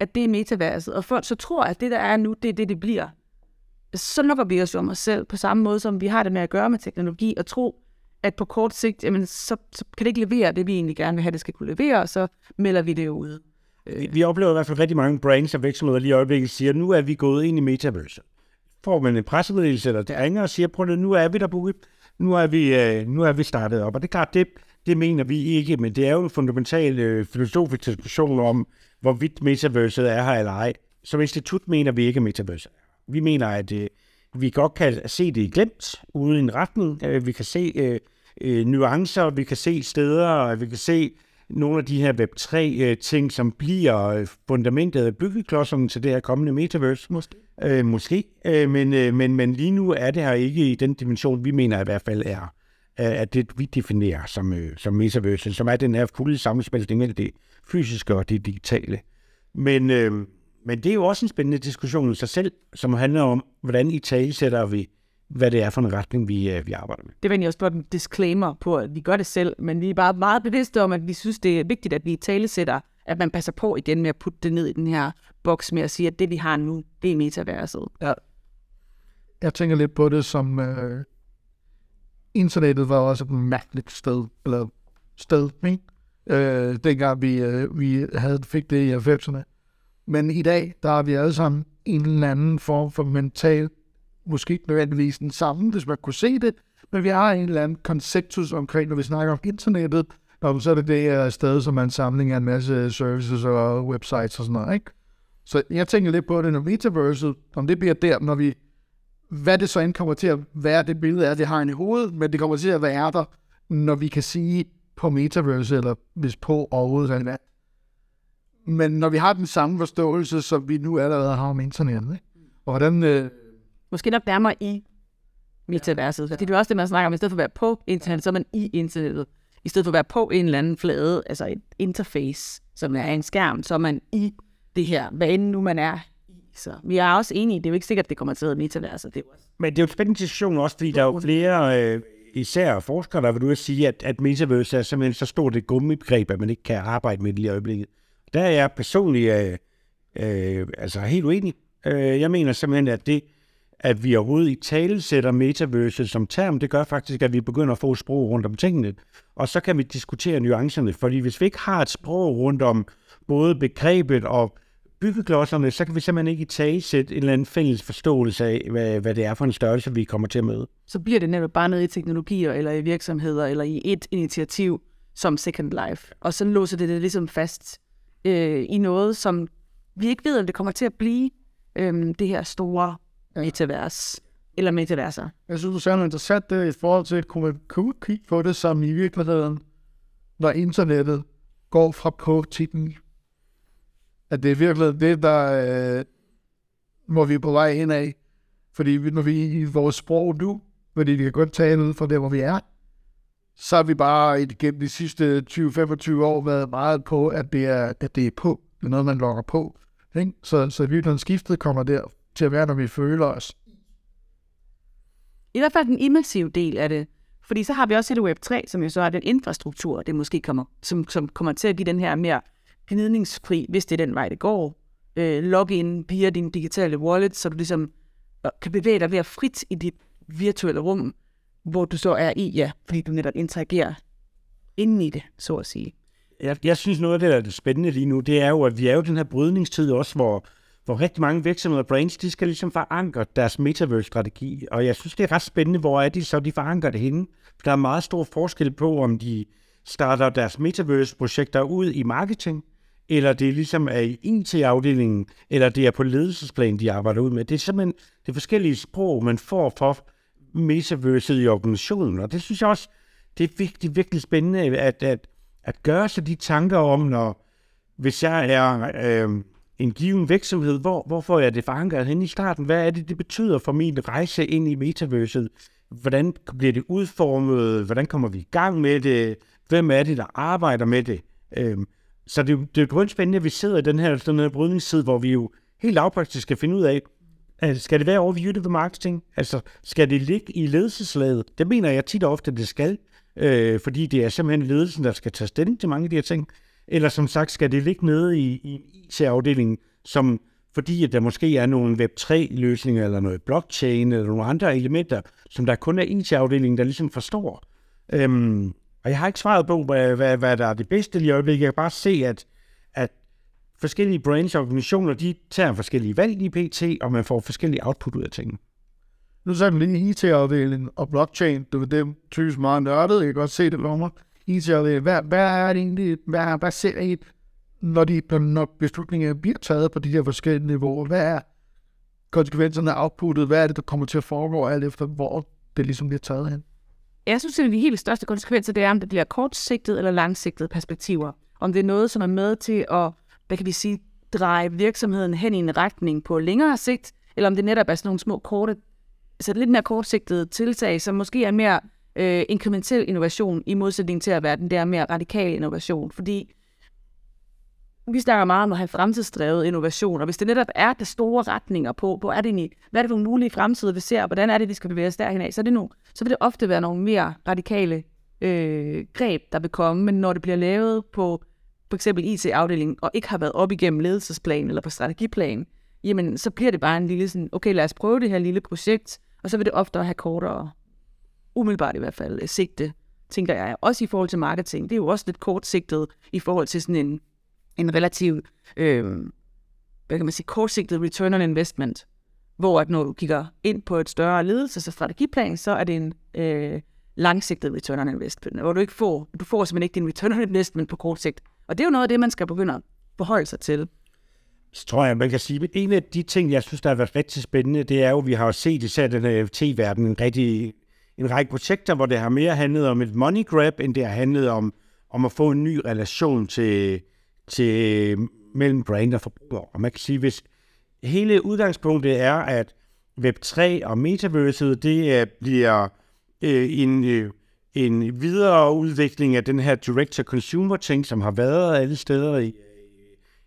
at det er metaverset, og folk så tror, at det, der er nu, det er det, det bliver, så lukker vi os om os selv på samme måde, som vi har det med at gøre med teknologi, og tro, at på kort sigt, jamen, så, så kan det ikke levere det, vi egentlig gerne vil have, det skal kunne levere, og så melder vi det ud. Vi, vi oplever i hvert fald rigtig mange brands og virksomheder lige i øjeblikket, siger, nu er vi gået ind i metaverse. Får man en pressemeddelelse eller det ringer og siger, prøv det, nu er vi der, Bugge. Nu er vi, øh, nu er vi startet op. Og det er klart, det, det mener vi ikke, men det er jo en fundamental øh, filosofisk diskussion om, hvorvidt metaverset er her eller ej. Som institut mener vi ikke, at metaverse er. Vi mener, at øh, vi godt kan se det i glemt, ude i en retning. Øh, vi kan se øh, øh, nuancer, vi kan se steder, og vi kan se nogle af de her web tre-ting, øh, som bliver fundamentet af byggeklodserne til det her kommende metaverse. Måske. Øh, måske. Øh, men, øh, men, men lige nu er det her ikke i den dimension, vi mener i hvert fald er, at det vi definerer som, øh, som metaverse, som er den her fulde sammenspilning mellem det fysiske og det digitale. Men... Øh, Men det er jo også en spændende diskussion i sig selv, som handler om, hvordan i tale sætter vi, hvad det er for en retning, vi, vi arbejder med. Det var egentlig også blot en disclaimer på, at vi gør det selv, men vi er bare meget bevidste om, at vi synes, det er vigtigt, at vi i tale sætter, at man passer på igen med at putte det ned i den her boks med at sige, at det vi har nu, det er metaverset. Ja. Jeg tænker lidt på det som, øh, internettet var også et mærkeligt sted, eller sted, ikke? Øh, dengang vi, øh, vi havde, fik det i halvfemserne. Men i dag, der er vi alle sammen en eller anden form for mental, måske ikke nødvendigvis den samme, hvis man kunne se det, men vi har en eller anden konceptus omkring, når vi snakker om internettet, og så er det det her sted, som er en samling af en masse services og websites og sådan noget, ikke? Så jeg tænker lidt på det, når metaverset, om det bliver der, når vi, hvad det så end kommer til at være, det billede er, det har en i hovedet, men det kommer til at være der, når vi kan sige på metaverset, eller hvis på overhovedet eller hvad. Men når vi har den samme forståelse, som vi nu allerede har om internettet, ikke? Og hvordan... Øh... Måske nok nærmere i metaverset, fordi det er også det, man snakker om, i stedet for at være på internet, så er man i internettet. I stedet for at være på en eller anden flade, altså et interface, som er en skærm, så er man i det her, hvad end nu man er i. Så vi er også enige, det er jo ikke sikkert, det kommer til at metaverse. Det også... Men det er jo en spændende diskussion også, fordi der er jo flere, øh, især forskere, der vil du sige, at, at metaverse er simpelthen så stort et gummibegreb, at man ikke kan arbejde med det i øjeblikket. Der er jeg personligt øh, øh, altså helt uenig. Øh, jeg mener simpelthen, at det, at vi overhovedet i tale sætter metaverset som term, det gør faktisk, at vi begynder at få sprog rundt om tingene. Og så kan vi diskutere nuancerne, fordi hvis vi ikke har et sprog rundt om både begrebet og byggeklodserne, så kan vi simpelthen ikke i tale sætte en eller anden fælles forståelse af, hvad, hvad det er for en størrelse, vi kommer til at møde. Så bliver det netop bare nede i teknologier, eller i virksomheder, eller i et initiativ som Second Life. Og så låser det det ligesom fast øh, i noget, som vi ikke ved, om det kommer til at blive øh, det her store... Metavers, eller metaverser. Jeg synes, det er sådan interessant det, i forhold til, at kunne man kigge på det som i virkeligheden, når internettet går fra på til den. At det er virkelig det, der øh, må vi på vej henad. Fordi når vi i vores sprog nu, fordi vi kan godt tale ud fra det, hvor vi er, så har vi bare gennem de sidste tyve til femogtyve år været meget på, at det er, at det er på. Det er noget, man logger på. Ikke? Så, så i virkeligheden skiftet kommer der til at være, når vi føler os. I hvert fald den immersive del af det. Fordi så har vi også et web tre, som jo så er den infrastruktur, det måske kommer, som, som kommer til at give den her mere gnidningsfri, hvis det er den vej, det går. Øh, login via din digitale wallet, så du ligesom kan bevæge dig mere frit i dit virtuelle rum, hvor du så er i, ja, fordi du netop interagerer inden i det, så at sige. Jeg, jeg synes noget af det, der er det spændende lige nu, det er jo, at vi er jo den her brydningstid også, hvor hvor rigtig mange virksomheder og brands, de skal ligesom forankre deres metaverse-strategi. Og jeg synes, det er ret spændende, hvor er de så, de forankrer det henne. Der er meget stor forskel på, om de starter deres metaverse-projekter ud i marketing, eller det ligesom er i I T-afdelingen, eller det er på ledelsesplan, de arbejder ud med. Det er simpelthen det forskellige sprog, man får for metaverset i organisationen. Og det synes jeg også, det er virkelig, virkelig spændende at, at, at gøre sig de tanker om, når hvis jeg er... Øh, en given virksomhed, hvor, hvorfor er det forankret henne i starten? Hvad er det, det betyder for min rejse ind i metaverset? Hvordan bliver det udformet? Hvordan kommer vi i gang med det? Hvem er det, der arbejder med det? Øhm, så det, det er jo grundspændende, at vi sidder i den her, den her brydningstid, hvor vi jo helt lavpraktisk skal finde ud af, skal det være over YouTube marketing? Altså, skal det ligge i ledelseslaget? Det mener jeg tit og ofte, det skal, øh, fordi det er simpelthen ledelsen, der skal tage stilling til mange af de her ting. Eller som sagt, skal det ligge nede i, i I T-afdelingen, som, fordi at der måske er nogle web tre-løsninger, eller noget blockchain, eller nogle andre elementer, som der kun er I T-afdelingen, der ligesom forstår. Øhm, og jeg har ikke svaret på, hvad, hvad, hvad der er det bedste i øjeblikket. Jeg kan bare se, at, at forskellige brands og organisationer, de tager forskellige valg i P T, og man får forskellige output ud af tingene. Nu sagde man lige I T-afdelingen og blockchain, det var dem typisk meget nørdet, jeg kan godt se det lommer. I T-afdelingen, hvad, hvad er det egentlig, hvad, hvad ser I, når, de, når beslutninger bliver taget på de her forskellige niveauer? Hvad er konsekvenserne af outputtet? Hvad er det, der kommer til at foregå alt efter, hvor det ligesom bliver taget hen? Jeg synes, at de helt største konsekvenser, det er, om det bliver kortsigtede eller langsigtede perspektiver. Om det er noget, som er med til at, hvad kan vi sige, dreje virksomheden hen i en retning på længere sigt, eller om det netop er sådan nogle små korte, altså lidt mere kortsigtede tiltag, som måske er mere Øh, inkrementel innovation i modsætning til at være den der mere radikale innovation, fordi vi snakker meget om at have fremtidsdrevet innovation, og hvis det netop er der store retninger på, hvor er det egentlig, hvad er det for nogle mulige fremtider, vi ser, og hvordan er det, vi skal bevæge os derhen af, så, er det nu, så vil det ofte være nogle mere radikale øh, greb, der vil komme, men når det bliver lavet på for eksempel I T-afdelingen, og ikke har været op igennem ledelsesplan eller på strategiplan, jamen så bliver det bare en lille sådan, okay, lad os prøve det her lille projekt, og så vil det ofte have kortere umiddelbart i hvert fald sigte, tænker jeg, også i forhold til marketing. Det er jo også lidt kortsigtet i forhold til sådan en, en relativ, øh, hvad kan man sige, kortsigtet return on investment, hvor at når du kigger ind på et større ledelses- og strategiplan, så er det en øh, langsigtet return on investment, hvor du ikke får, du får simpelthen ikke din return on investment på kort sigt. Og det er jo noget af det, man skal begynde at forholde sig til. Så tror jeg, man kan sige, at en af de ting, jeg synes, der har været rigtig spændende, det er jo, at vi har jo set især den her N F T-verden en rigtig en række projekter, hvor det har mere handlet om et money grab, end det har handlet om, om at få en ny relation til, til mellem brand og forbrugere. Og man kan sige, hvis hele udgangspunktet er, at Web tre og Metaverset, det bliver øh, en, øh, en videre udvikling af den her direct-to-consumer-ting, som har været alle steder i,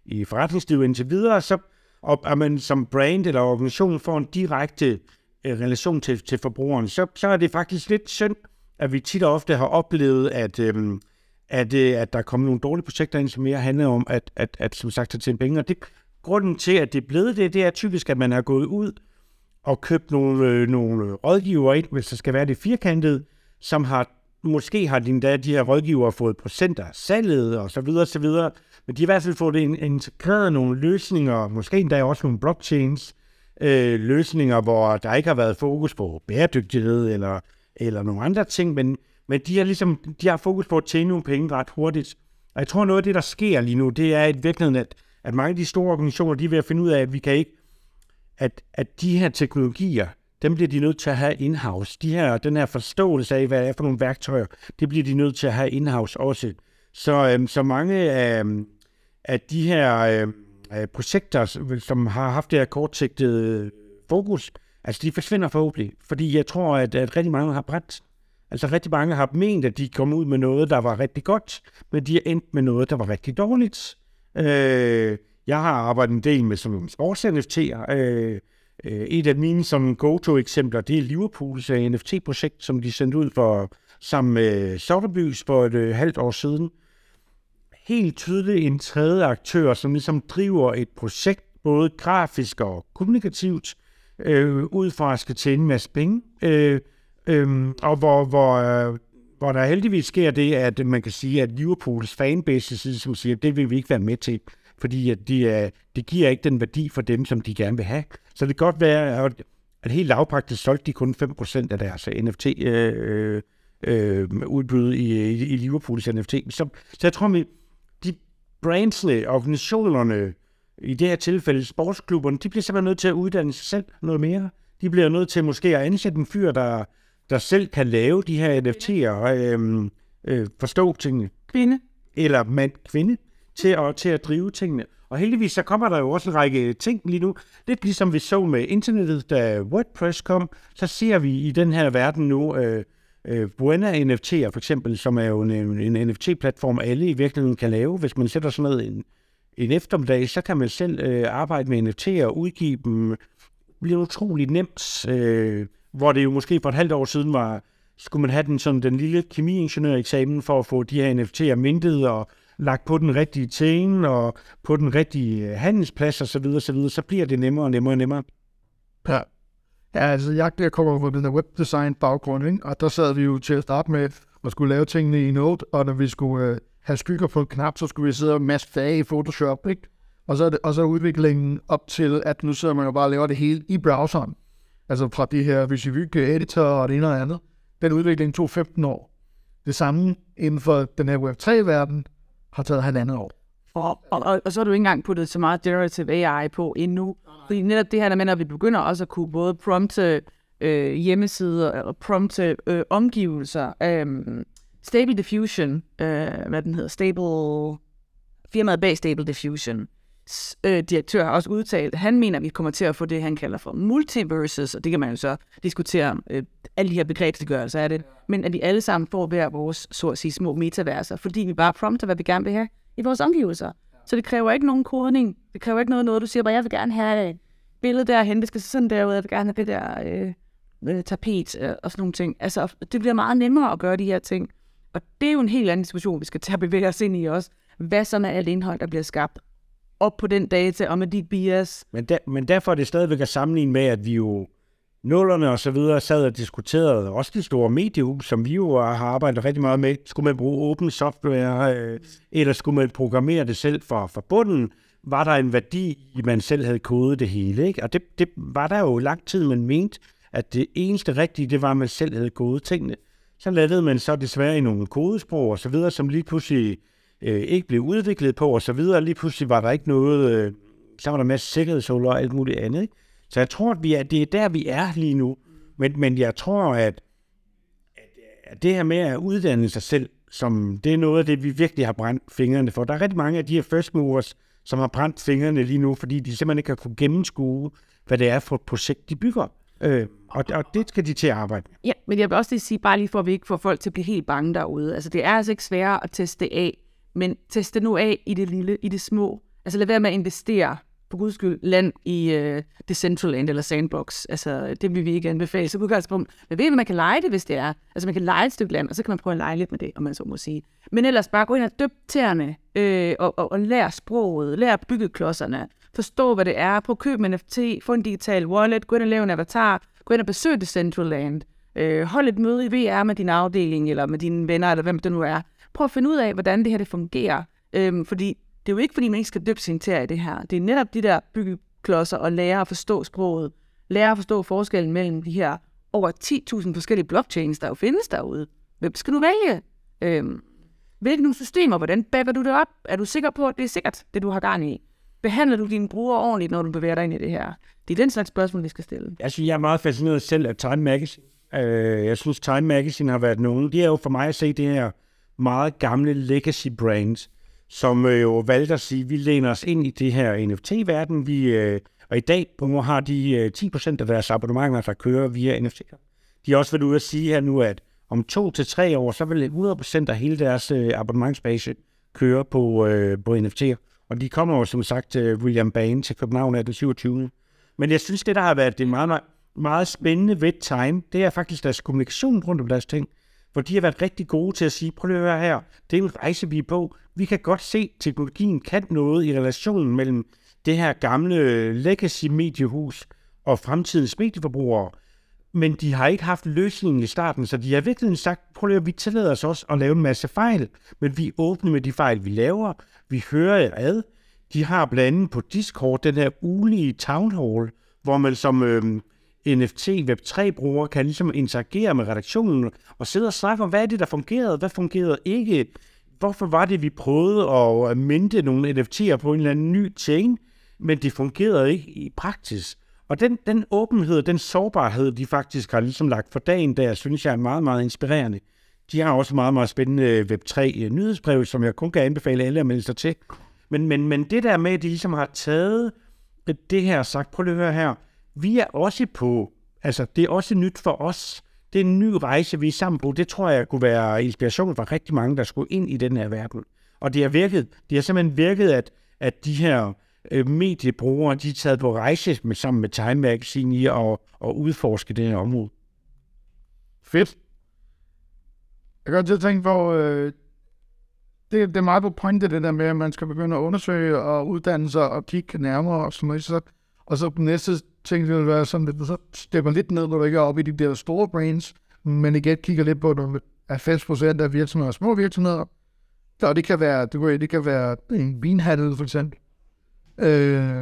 i forretningslivet indtil videre, så og, at man som brand eller organisation får en direkte relation til, til forbrugeren, så, så er det faktisk lidt synd, at vi tit og ofte har oplevet, at, øhm, at, øh, at der er kommet nogle dårlige projekter ind, som mere handler om, at, at, at som sagt, at tjene penge. Og det, grunden til, at det er blevet det, det er typisk, at man har gået ud og købt nogle, øh, nogle rådgiver ind, hvis der skal være det firkantede, som har, måske har de, de her rådgivere fået procenter af salget, og så videre, så videre. Men de har i hvert fald fået integreret nogle løsninger, måske endda også nogle blockchains, Øh, løsninger, hvor der ikke har været fokus på bæredygtighed eller, eller nogle andre ting, men, men de, har ligesom, de har fokus på at tjene nogle penge ret hurtigt. Og jeg tror, noget af det, der sker lige nu, det er i virkeligheden, at, at mange af de store organisationer, de er ved at finde ud af, at vi kan ikke, at, at de her teknologier, dem bliver de nødt til at have in-house. De her, den her forståelse af, hvad det er for nogle værktøjer, det bliver de nødt til at have in-house også. Så, øhm, så mange af, af de her Øh, projekter, som har haft det her kortsigtede fokus, altså de forsvinder forhåbentlig, fordi jeg tror, at, at rigtig mange har brændt. Altså rigtig mange har ment, at de kom ud med noget, der var rigtig godt, men de er endt med noget, der var rigtig dårligt. Øh, jeg har arbejdet en del med som sports N F T'er. Øh, et af mine som go-to-eksempler, det er Liverpools N F T-projekt, som de sendte ud for sammen med Sotheby's for et øh, halvt år siden. Helt tydeligt en tredje aktør, som ligesom driver et projekt, både grafisk og kommunikativt, øh, ud fra at skal tjene en masse penge. Øh, øh, og hvor, hvor, øh, hvor der heldigvis sker det, at man kan sige, at Liverpools fanbase ligesom siger, det vil vi ikke være med til, fordi at de, øh, det giver ikke den værdi for dem, som de gerne vil have. Så det kan godt være, at, at helt lavpraktisk solgte de kun fem procent af deres N F T øh, øh, udbud i, i, i Liverpools N F T. Så, så jeg tror, at brandsene, organisationerne, i det her tilfælde sportsklubberne, de bliver simpelthen nødt til at uddanne sig selv noget mere. De bliver nødt til måske at ansætte en fyr, der, der selv kan lave de her N F T'er og øh, øh, forstå tingene. Kvinde. Eller mand, kvinde, til at, til at drive tingene. Og heldigvis så kommer der jo også en række ting lige nu. Lidt ligesom vi så med internettet, da WordPress kom, så ser vi i den her verden nu øh, Buena N F T'er for eksempel, som er jo en, en, en N F T-platform, alle i virkeligheden kan lave. Hvis man sætter sådan noget en, en eftermiddag, så kan man selv øh, arbejde med N F T'er og udgive dem. Det bliver utroligt nemt, øh, hvor det jo måske for et halvt år siden var, skulle man have den, sådan, den lille kemiingeniør-eksamen for at få de her N F T'er mintet og lagt på den rigtige ting og på den rigtige handelsplads og så videre, så videre, så bliver det nemmere og nemmere og nemmere. Ja. Ja, altså jeg, jeg kommer fra den webdesign-baggrund, ikke? Og der sad vi jo til at starte med at skulle lave tingene i Node, og når vi skulle øh, have skygger på en knap, så skulle vi sidde og masse fag i Photoshop, ikke? Og så, og så udviklingen op til, at nu sidder man jo bare og laver det hele i browseren. Altså fra de her Visivyke editor og det ene og andet. Den udvikling tog femten år. Det samme inden for den her Web tre-verden har taget halvandet år. Og, og, og så har du ikke engang puttet så meget generative A I på endnu. Fordi netop det her, når vi begynder også at kunne både prompte øh, hjemmesider og prompte øh, omgivelser. Øhm, Stable Diffusion, øh, hvad den hedder, Stable, firmaet bag Stable Diffusion, S- øh, direktør har også udtalt, at han mener, at vi kommer til at få det, han kalder for multiverses, og det kan man jo så diskutere øh, alle de her begrebsliggørelser af det, men at vi alle sammen får hver vores, så at sige, små metaverser, fordi vi bare prompter, hvad vi gerne vil have i vores omgivelser. Så det kræver ikke nogen kodning. Det kræver ikke noget, noget du siger, bare jeg vil gerne have et billede derhen, det skal se sådan derud, jeg vil gerne have det der øh, tapet øh, og sådan nogle ting. Altså, det bliver meget nemmere at gøre de her ting. Og det er jo en helt anden diskussion, vi skal tage bevæge os ind i også. Hvad så med alt indhold, der bliver skabt op på den data og med dit bias? Men, der, men derfor er det stadigvæk at sammenligne med, at vi jo nullerne og så videre, sad og diskuterede også de store mediehus, som vi jo har arbejdet rigtig meget med. Skulle man bruge open software, øh, eller skulle man programmere det selv fra, fra bunden? Var der en værdi, man selv havde kodet det hele, ikke? Og det, det var der jo lang tid, man mente, at det eneste rigtige, det var, at man selv havde kodet tingene. Så landede man så desværre i nogle kodesprog og så videre, som lige pludselig øh, ikke blev udviklet på og så videre. Lige pludselig var der ikke noget, øh, så var der masser af sikkerhedshuller og alt muligt andet, ikke? Så jeg tror, at vi er, det er der, vi er lige nu. Men, men jeg tror, at, at det her med at uddanne sig selv, som, det er noget af det, vi virkelig har brændt fingrene for. Der er rigtig mange af de her first movers, som har brændt fingrene lige nu, fordi de simpelthen ikke har kunnet gennemskue, hvad det er for et projekt, de bygger. Øh, og, og det skal de til at arbejde med. Ja, men jeg vil også lige sige, bare lige for at vi ikke får folk til at blive helt bange derude. Altså, det er altså ikke sværere at teste af, men teste nu af i det lille, i det små. Altså, lad være med at investere på guds skyld, land i øh, Decentraland eller Sandbox. Altså, det vil vi ikke anbefale. Så du kan altså prøve, men ved, man kan lege det, hvis det er. Altså, man kan lege et stykke land, og så kan man prøve at lege lidt med det, om man så må sige. Men ellers bare gå ind og døb tæerne, øh, og, og, og lær sproget, lær byggeklodserne, forstå, hvad det er, prøv at købe en N F T, få en digital wallet, gå ind og lave en avatar, gå ind og besøg Decentraland, øh, hold et møde i V R med din afdeling, eller med dine venner, eller hvem det nu er. Prøv at finde ud af, hvordan det her det fungerer, øh, fordi det er jo ikke, fordi man ikke skal dyppe sin tæer i det her. Det er netop de der byggeklodser og lære at forstå sproget. Lære at forstå forskellen mellem de her over ti tusind forskellige blockchains, der jo findes derude. Hvem skal du vælge? Øhm, hvilke nogle systemer? Hvordan backer du det op? Er du sikker på, at det er sikkert, det du har gang i? Behandler du dine brugere ordentligt, når du bevæger dig ind i det her? Det er den slags spørgsmål, vi skal stille. Jeg synes, jeg er meget fascineret selv af Time Magazine. Øh, jeg synes, Time Magazine har været nogen. Det er jo for mig at se det her meget gamle legacy brands, som jo valgte at sige, at vi læner os ind i det her N F T-verden, vi, øh, og i dag på har de øh, ti procent af deres abonnementer, der kører via N F T'er. De har også været ude at sige her nu, at om to til tre år, så vil hundrede procent af hele deres øh, abonnementsbase køre på, øh, på N F T'er. Og de kommer jo som sagt øh, William Bain til København af den syvogtyvende Men jeg synes, det der har været det meget, meget spændende ved Time, det er faktisk deres kommunikation rundt om deres ting. Hvor de har været rigtig gode til at sige, prøv at høre her, det er en rejse, vi er på. Vi kan godt se, at teknologien kan noget i relationen mellem det her gamle legacy-mediehus og fremtidens medieforbrugere. Men de har ikke haft løsningen i starten, så de har virkelig sagt, prøv at høre, vi tillader os også at lave en masse fejl, men vi er åbne med de fejl, vi laver. Vi hører jer ad. De har blandt andet på Discord den her ugenlige town hall, hvor man som Øh, N F T, Web tre-brugere kan ligesom interagere med redaktionen og sidde og snakke om, hvad er det, der fungerede, hvad fungerede ikke, hvorfor var det, vi prøvede at minte nogle N F T'er på en eller anden ny chain, men det fungerede ikke i praksis. Og den, den åbenhed, den sårbarhed, de faktisk har ligesom lagt for dagen der, synes jeg er meget, meget inspirerende. De har også meget, meget spændende Web tre-nyhedsbrev, som jeg kun kan anbefale alle at melde sig til. Men, men, men det der med, at de ligesom har taget det her og sagt, prøv lige at høre her, vi er også på, altså det er også nyt for os. Det er en ny rejse, vi er sammen på. Det tror jeg kunne være inspiration for rigtig mange, der skulle ind i den her verden. Og det har virket. Det har simpelthen virket, at, at de her øh, mediebrugere, de er taget på rejse med, sammen med Time Magazine i og, og udforske det her område. Fedt. Jeg kan godt tænke på, øh, det, det er meget på pointet det der med, at man skal begynde at undersøge og uddanne sig og kigge nærmere og sådan noget. Så, og så på næste ting vil være sådan lidt, så stepper lidt ned, når du ikke er oppe i de der store brands, men igen kigger lidt på, når halvfems procent af virksomheder er små virksomheder, og det kan være, det kan være en vinhandel for eksempel. Øh,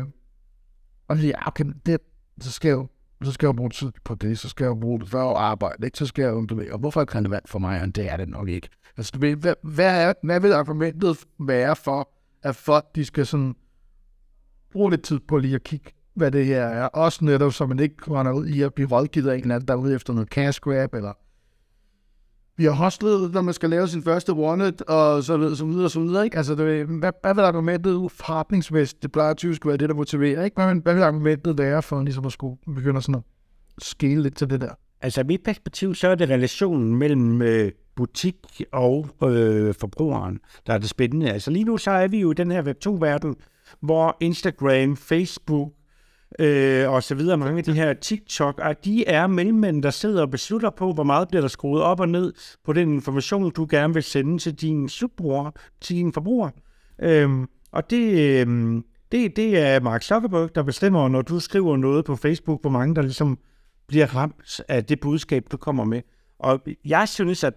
og ja, okay, det, så skal jeg jo, så skal jeg bruge tid på det, så skal jeg bruge det for at arbejde, ikke? Så skal jeg undvære, og hvorfor kan det være for mig, og det er det nok ikke. Altså, du ved, hvad, hvad, er, hvad vil argumentet være for, at folk, de skal sådan bruge lidt tid på lige at kigge, hvad det her er. Også netop, så man ikke render ud i at blive rådgivet af en eller anden, der er ude efter noget cash grab, eller vi har hostlet, når man skal lave sin første wallet, og så videre, og så videre, ikke? Altså, det, hvad, hvad vil argumentet forretningsmæssigt? Det plejer typisk at være det, der motiverer, ikke? Hvad, hvad vil argumentet være for, ligesom at skulle begynde sådan at skele lidt til det der? Altså, i mit perspektiv, så er det relationen mellem øh, butik og øh, forbrugeren, der er det spændende. Altså, lige nu, så er vi jo i den her Web to-verden, hvor Instagram, Facebook, Øh, og så videre, mange af de her TikTok, og de er mellemmænd, der sidder og beslutter på, hvor meget bliver der skruet op og ned på den information, du gerne vil sende til din subbrugere, til din forbruger. Øhm, og det, øhm, det, det er Mark Zuckerberg, der bestemmer, når du skriver noget på Facebook, hvor mange der ligesom bliver ramt af det budskab, du kommer med. Og jeg synes, at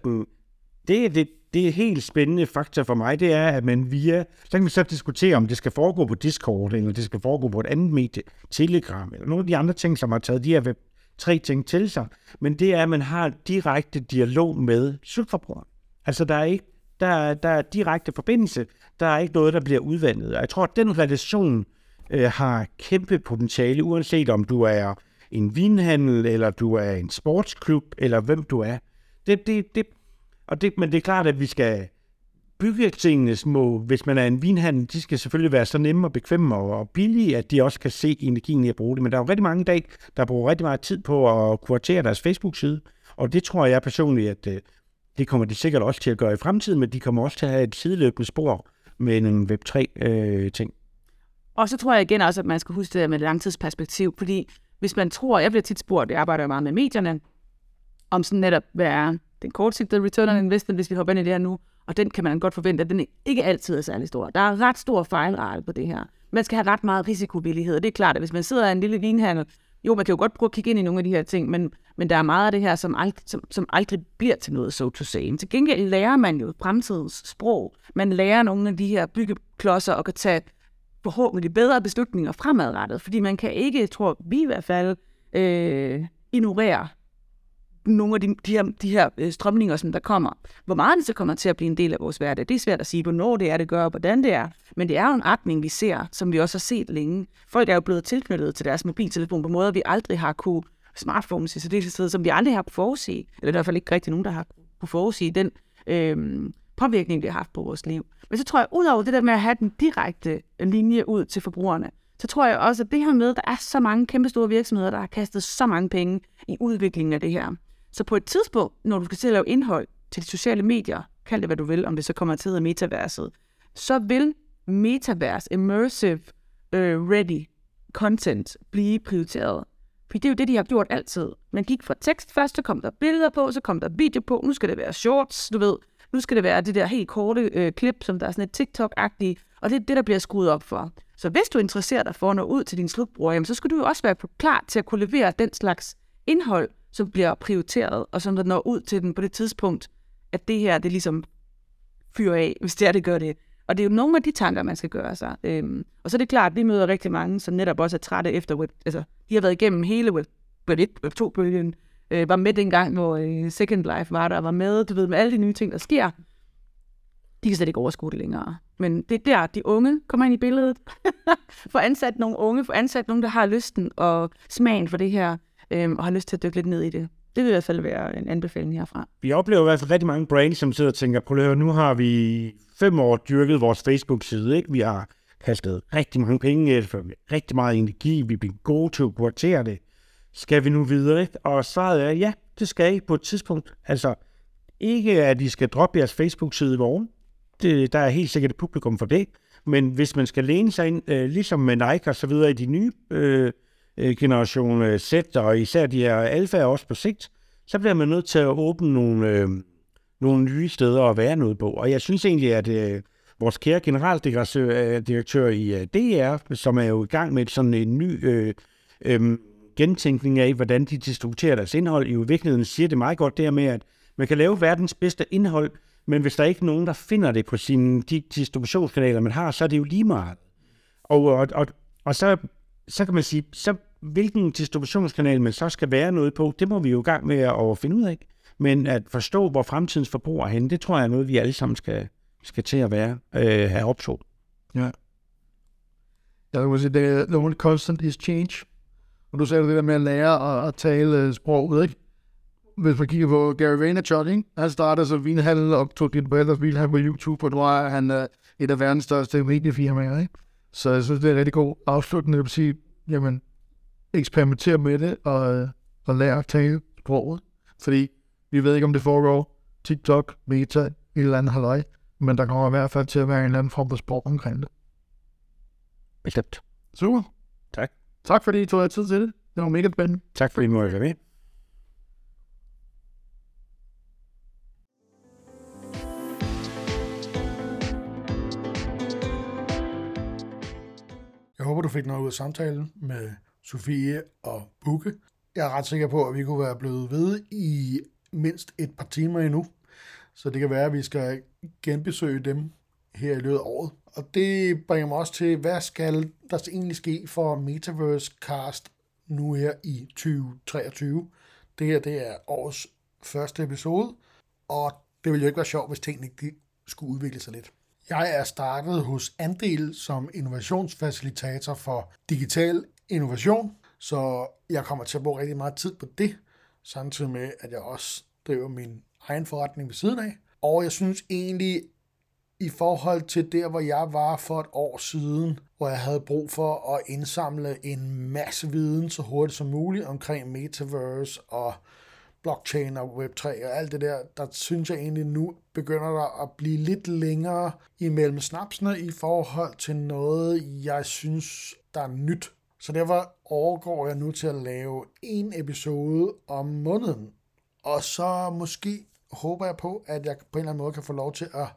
det er det, det er helt spændende faktor for mig, det er, at man via... Så kan vi så diskutere, om det skal foregå på Discord, eller det skal foregå på et andet medie, Telegram, eller nogle af de andre ting, som har taget de her web tre ting til sig. Men det er, at man har direkte dialog med slutforbrugeren. Altså, der er ikke... Der, der er direkte forbindelse. Der er ikke noget, der bliver udvandet. Og jeg tror, at den relation øh, har kæmpe potentiale, uanset om du er en vinhandel, eller du er en sportsklub, eller hvem du er. Det, det, det, og det, men det er klart, at vi skal bygge tingene små. Hvis man er en vinhandel, de skal selvfølgelig være så nemme og bekvemme og billige, at de også kan se energien i at bruge det. Men der er jo rigtig mange dage, der bruger rigtig meget tid på at kuratere deres Facebook-side. Og det tror jeg personligt, at... Øh, Det kommer de sikkert også til at gøre i fremtiden, men de kommer også til at have et sideløbende spor med en web tre ting. Og så tror jeg igen også, at man skal huske det med et langtidsperspektiv, fordi hvis man tror, jeg bliver tit spurgt, jeg arbejder jo meget med medierne, om sådan netop, hvad er den kortsigtede return on investment, hvis vi hopper ind i det her nu, og den kan man godt forvente, at den ikke altid er særlig stor. Der er ret stor fejlrate på det her. Man skal have ret meget risikovillighed, og det er klart, at hvis man sidder i en lille vinhandel, jo, man kan jo godt prøve at kigge ind i nogle af de her ting, men, men der er meget af det her, som aldrig, som, som aldrig bliver til noget, so to say. Til gengæld lærer man jo fremtidens sprog. Man lærer nogle af de her byggeklodser og kan tage forhåbentlig bedre beslutninger fremadrettet, fordi man kan ikke, tror vi i hvert fald, øh, ignorere nogle af de, de her, de her strømninger, som der kommer. Hvor meget det så kommer til at blive en del af vores hverdag, det er svært at sige, hvornår det er, det gør, og hvordan det er. Men det er jo en retning, vi ser, som vi også har set længe. Folk er jo blevet tilknyttet til deres mobiltelefon på måder, vi aldrig har kunne smartphones i, så det er sådan, som vi aldrig har kunne forudsige. Eller i hvert fald ikke rigtig nogen, der har kunne forudsige den øh, påvirkning, det har haft på vores liv. Men så tror jeg, udover det der med at have den direkte linje ud til forbrugerne, så tror jeg også, at det her med, der er så mange kæmpestore virksomheder, der har kastet så mange penge i udviklingen af det her. Så på et tidspunkt, når du skal til at lave indhold til de sociale medier, kald det hvad du vil, om det så kommer til at hedde metaverset, så vil metaverse, immersive, uh, ready content blive prioriteret. For det er jo det, de har gjort altid. Man gik fra tekst først, så kom der billeder på, så kom der video på, nu skal det være shorts, du ved. Nu skal det være det der helt korte øh, klip, som der er sådan et TikTok-agtigt, og det er det, der bliver skruet op for. Så hvis du interesserer dig for at nå ud til din slutbruger, jamen, så skal du jo også være klar til at kunne levere den slags indhold, som bliver prioriteret, og som der når ud til den på det tidspunkt, at det her, det ligesom fyrer af, hvis det er, det gør det. Og det er jo nogle af de tanker, man skal gøre sig. Øhm, og så er det klart, at vi møder rigtig mange, som netop også er trætte efter web. Altså, de har været igennem hele web et, web to-bølgen, øh, var med dengang, hvor øh, Second Life var der, var med, du ved, med alle de nye ting, der sker. De kan slet ikke overskue det længere. Men det er der, de unge kommer ind i billedet. Få ansat nogle unge, få ansat nogle, der har lysten og smagen for det her, og har lyst til at dykke lidt ned i det. Det vil i hvert fald være en anbefaling herfra. Vi oplever i hvert fald rigtig mange brands, som sidder og tænker, prøv at høre, nu har vi fem år dyrket vores Facebook-side, ikke? Vi har kastet rigtig mange penge, rigtig meget energi, vi bliver gode til at kuratere det. Skal vi nu videre, ikke? Og svaret er, ja, det skal I på et tidspunkt. Altså, ikke at I skal droppe jeres Facebook-side i morgen. Det, der er helt sikkert et publikum for det. Men hvis man skal læne sig ind, ligesom med Nike og så videre i de nye... Øh, generation Z, og især de her alfa også på sigt, så bliver man nødt til at åbne nogle, øh, nogle nye steder at være noget på. Og jeg synes egentlig, at øh, vores kære generaldirektør i D R, som er jo i gang med sådan en ny øh, øh, gentænkning af, hvordan de distribuerer deres indhold i udviklingen, siger det meget godt der med, at man kan lave verdens bedste indhold, men hvis der ikke er nogen, der finder det på sine de distributionskanaler, man har, så er det jo lige meget. Og, og, og, og så så kan man sige, så hvilken distributionskanal man så skal være noget på, det må vi jo i gang med at finde ud af. Men at forstå, hvor fremtidens forbrug er henne, det tror jeg er noget, vi alle sammen skal, skal til at være, øh, have optog. Ja. Jeg vil sige, the only constant is change. Og du sagde det der med at lære og at tale sproget, ikke? Hvis man kigger på Gary Vaynerchuk, ikke? Han startede som vinhandel og tog din forældres bilhandel på YouTube, og nu er han uh, et af verdens største mediefirmaer, ikke? Så jeg synes, det er en rigtig god afslutning at sige, jamen, eksperimenter med det, og, og lær at tale sproget. Fordi vi ved ikke, om det foregår TikTok, Meta, et eller andet halvøj, men der kommer i hvert fald til at være en eller anden form for sprog omkring det. Bestemt. Super. Tak. Tak fordi I tog jer tid til det. Det var mega spændende. Tak fordi I måtte være med. Jeg håber, du fik noget ud af samtalen med Sofie og Bugge. Jeg er ret sikker på, at vi kunne være blevet ved i mindst et par timer endnu. Så det kan være, at vi skal genbesøge dem her i løbet af året. Og det bringer mig også til, hvad skal der egentlig ske for Metaverse Cast nu her i tyve treogtyve? Det her det er årets første episode, og det ville jo ikke være sjovt, hvis tingene ikke skulle udvikle sig lidt. Jeg er startet hos Andel som innovationsfacilitator for digital innovation, så jeg kommer til at bruge rigtig meget tid på det, samtidig med, at jeg også driver min egen forretning ved siden af. Og jeg synes egentlig, i forhold til der, hvor jeg var for et år siden, hvor jeg havde brug for at indsamle en masse viden så hurtigt som muligt omkring Metaverse og blockchain og web tre og alt det der, der synes jeg egentlig nu begynder der at blive lidt længere imellem snapsene i forhold til noget, jeg synes, der er nyt. Så derfor overgår jeg nu til at lave en episode om måneden. Og så måske håber jeg på, at jeg på en eller anden måde kan få lov til at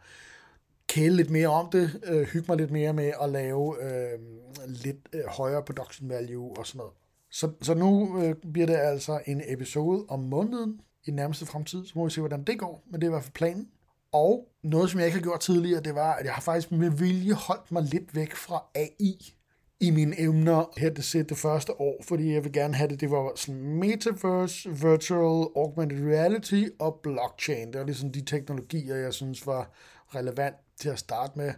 kæle lidt mere om det, øh, hygge mig lidt mere med at lave øh, lidt øh, højere production value og sådan noget. Så, så nu øh, bliver det altså en episode om måneden i nærmeste fremtid, så må vi se, hvordan det går, men det er i hvert fald planen. Og noget, som jeg ikke har gjort tidligere, det var, at jeg har faktisk med vilje holdt mig lidt væk fra A I i mine emner her det, det første år, fordi jeg vil gerne have det, det var sådan Metaverse, Virtual, Augmented Reality og Blockchain. Det var ligesom de teknologier, jeg synes var relevant til at starte med.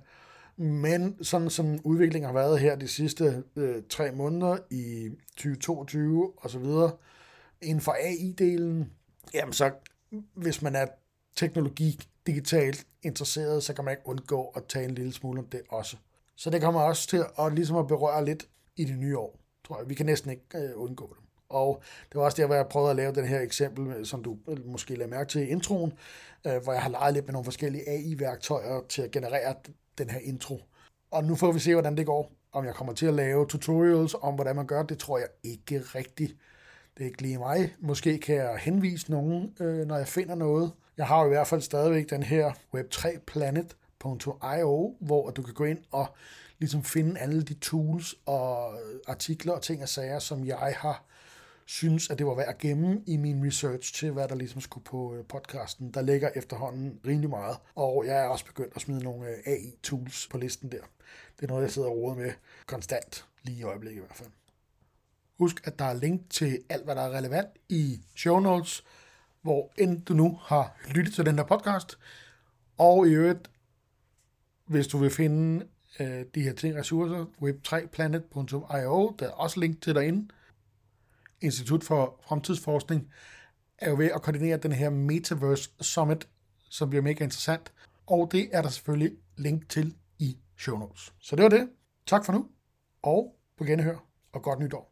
Men sådan som udviklingen har været her de sidste øh, tre måneder i tyve toogtyve og så videre, inden for A I-delen, jamen så hvis man er teknologi digitalt interesseret, så kan man ikke undgå at tale en lille smule om det også. Så det kommer også til at, ligesom at berøre lidt i det nye år, tror jeg. Vi kan næsten ikke øh, undgå det. Og det var også der, hvor jeg prøvede at lave den her eksempel, som du måske lader mærke til i introen, øh, hvor jeg har leget lidt med nogle forskellige A I-værktøjer til at generere den her intro. Og nu får vi se, hvordan det går. Om jeg kommer til at lave tutorials om, hvordan man gør det, tror jeg ikke rigtigt. Det er ikke lige mig. Måske kan jeg henvise nogen, øh, når jeg finder noget. Jeg har jo i hvert fald stadigvæk den her web tre planet punktum i o, hvor du kan gå ind og ligesom finde alle de tools og artikler og ting og sager, som jeg har synes, at det var værd at gemme i min research til, hvad der ligesom skulle på podcasten. Der ligger efterhånden rimelig meget, og jeg er også begyndt at smide nogle A I-tools på listen der. Det er noget, jeg sidder og roder med konstant, lige i øjeblikket i hvert fald. Husk, at der er link til alt, hvad der er relevant i show notes, hvor end du nu har lyttet til den der podcast, og i øvrigt, hvis du vil finde øh, de her ting ressourcer, web tre planet punktum i o, der er også link til derinde. Institut for Fremtidsforskning er jo ved at koordinere den her Metaverse Summit, som bliver mega interessant, og det er der selvfølgelig link til i show notes. Så det var det. Tak for nu, og på genhør, og godt nytår.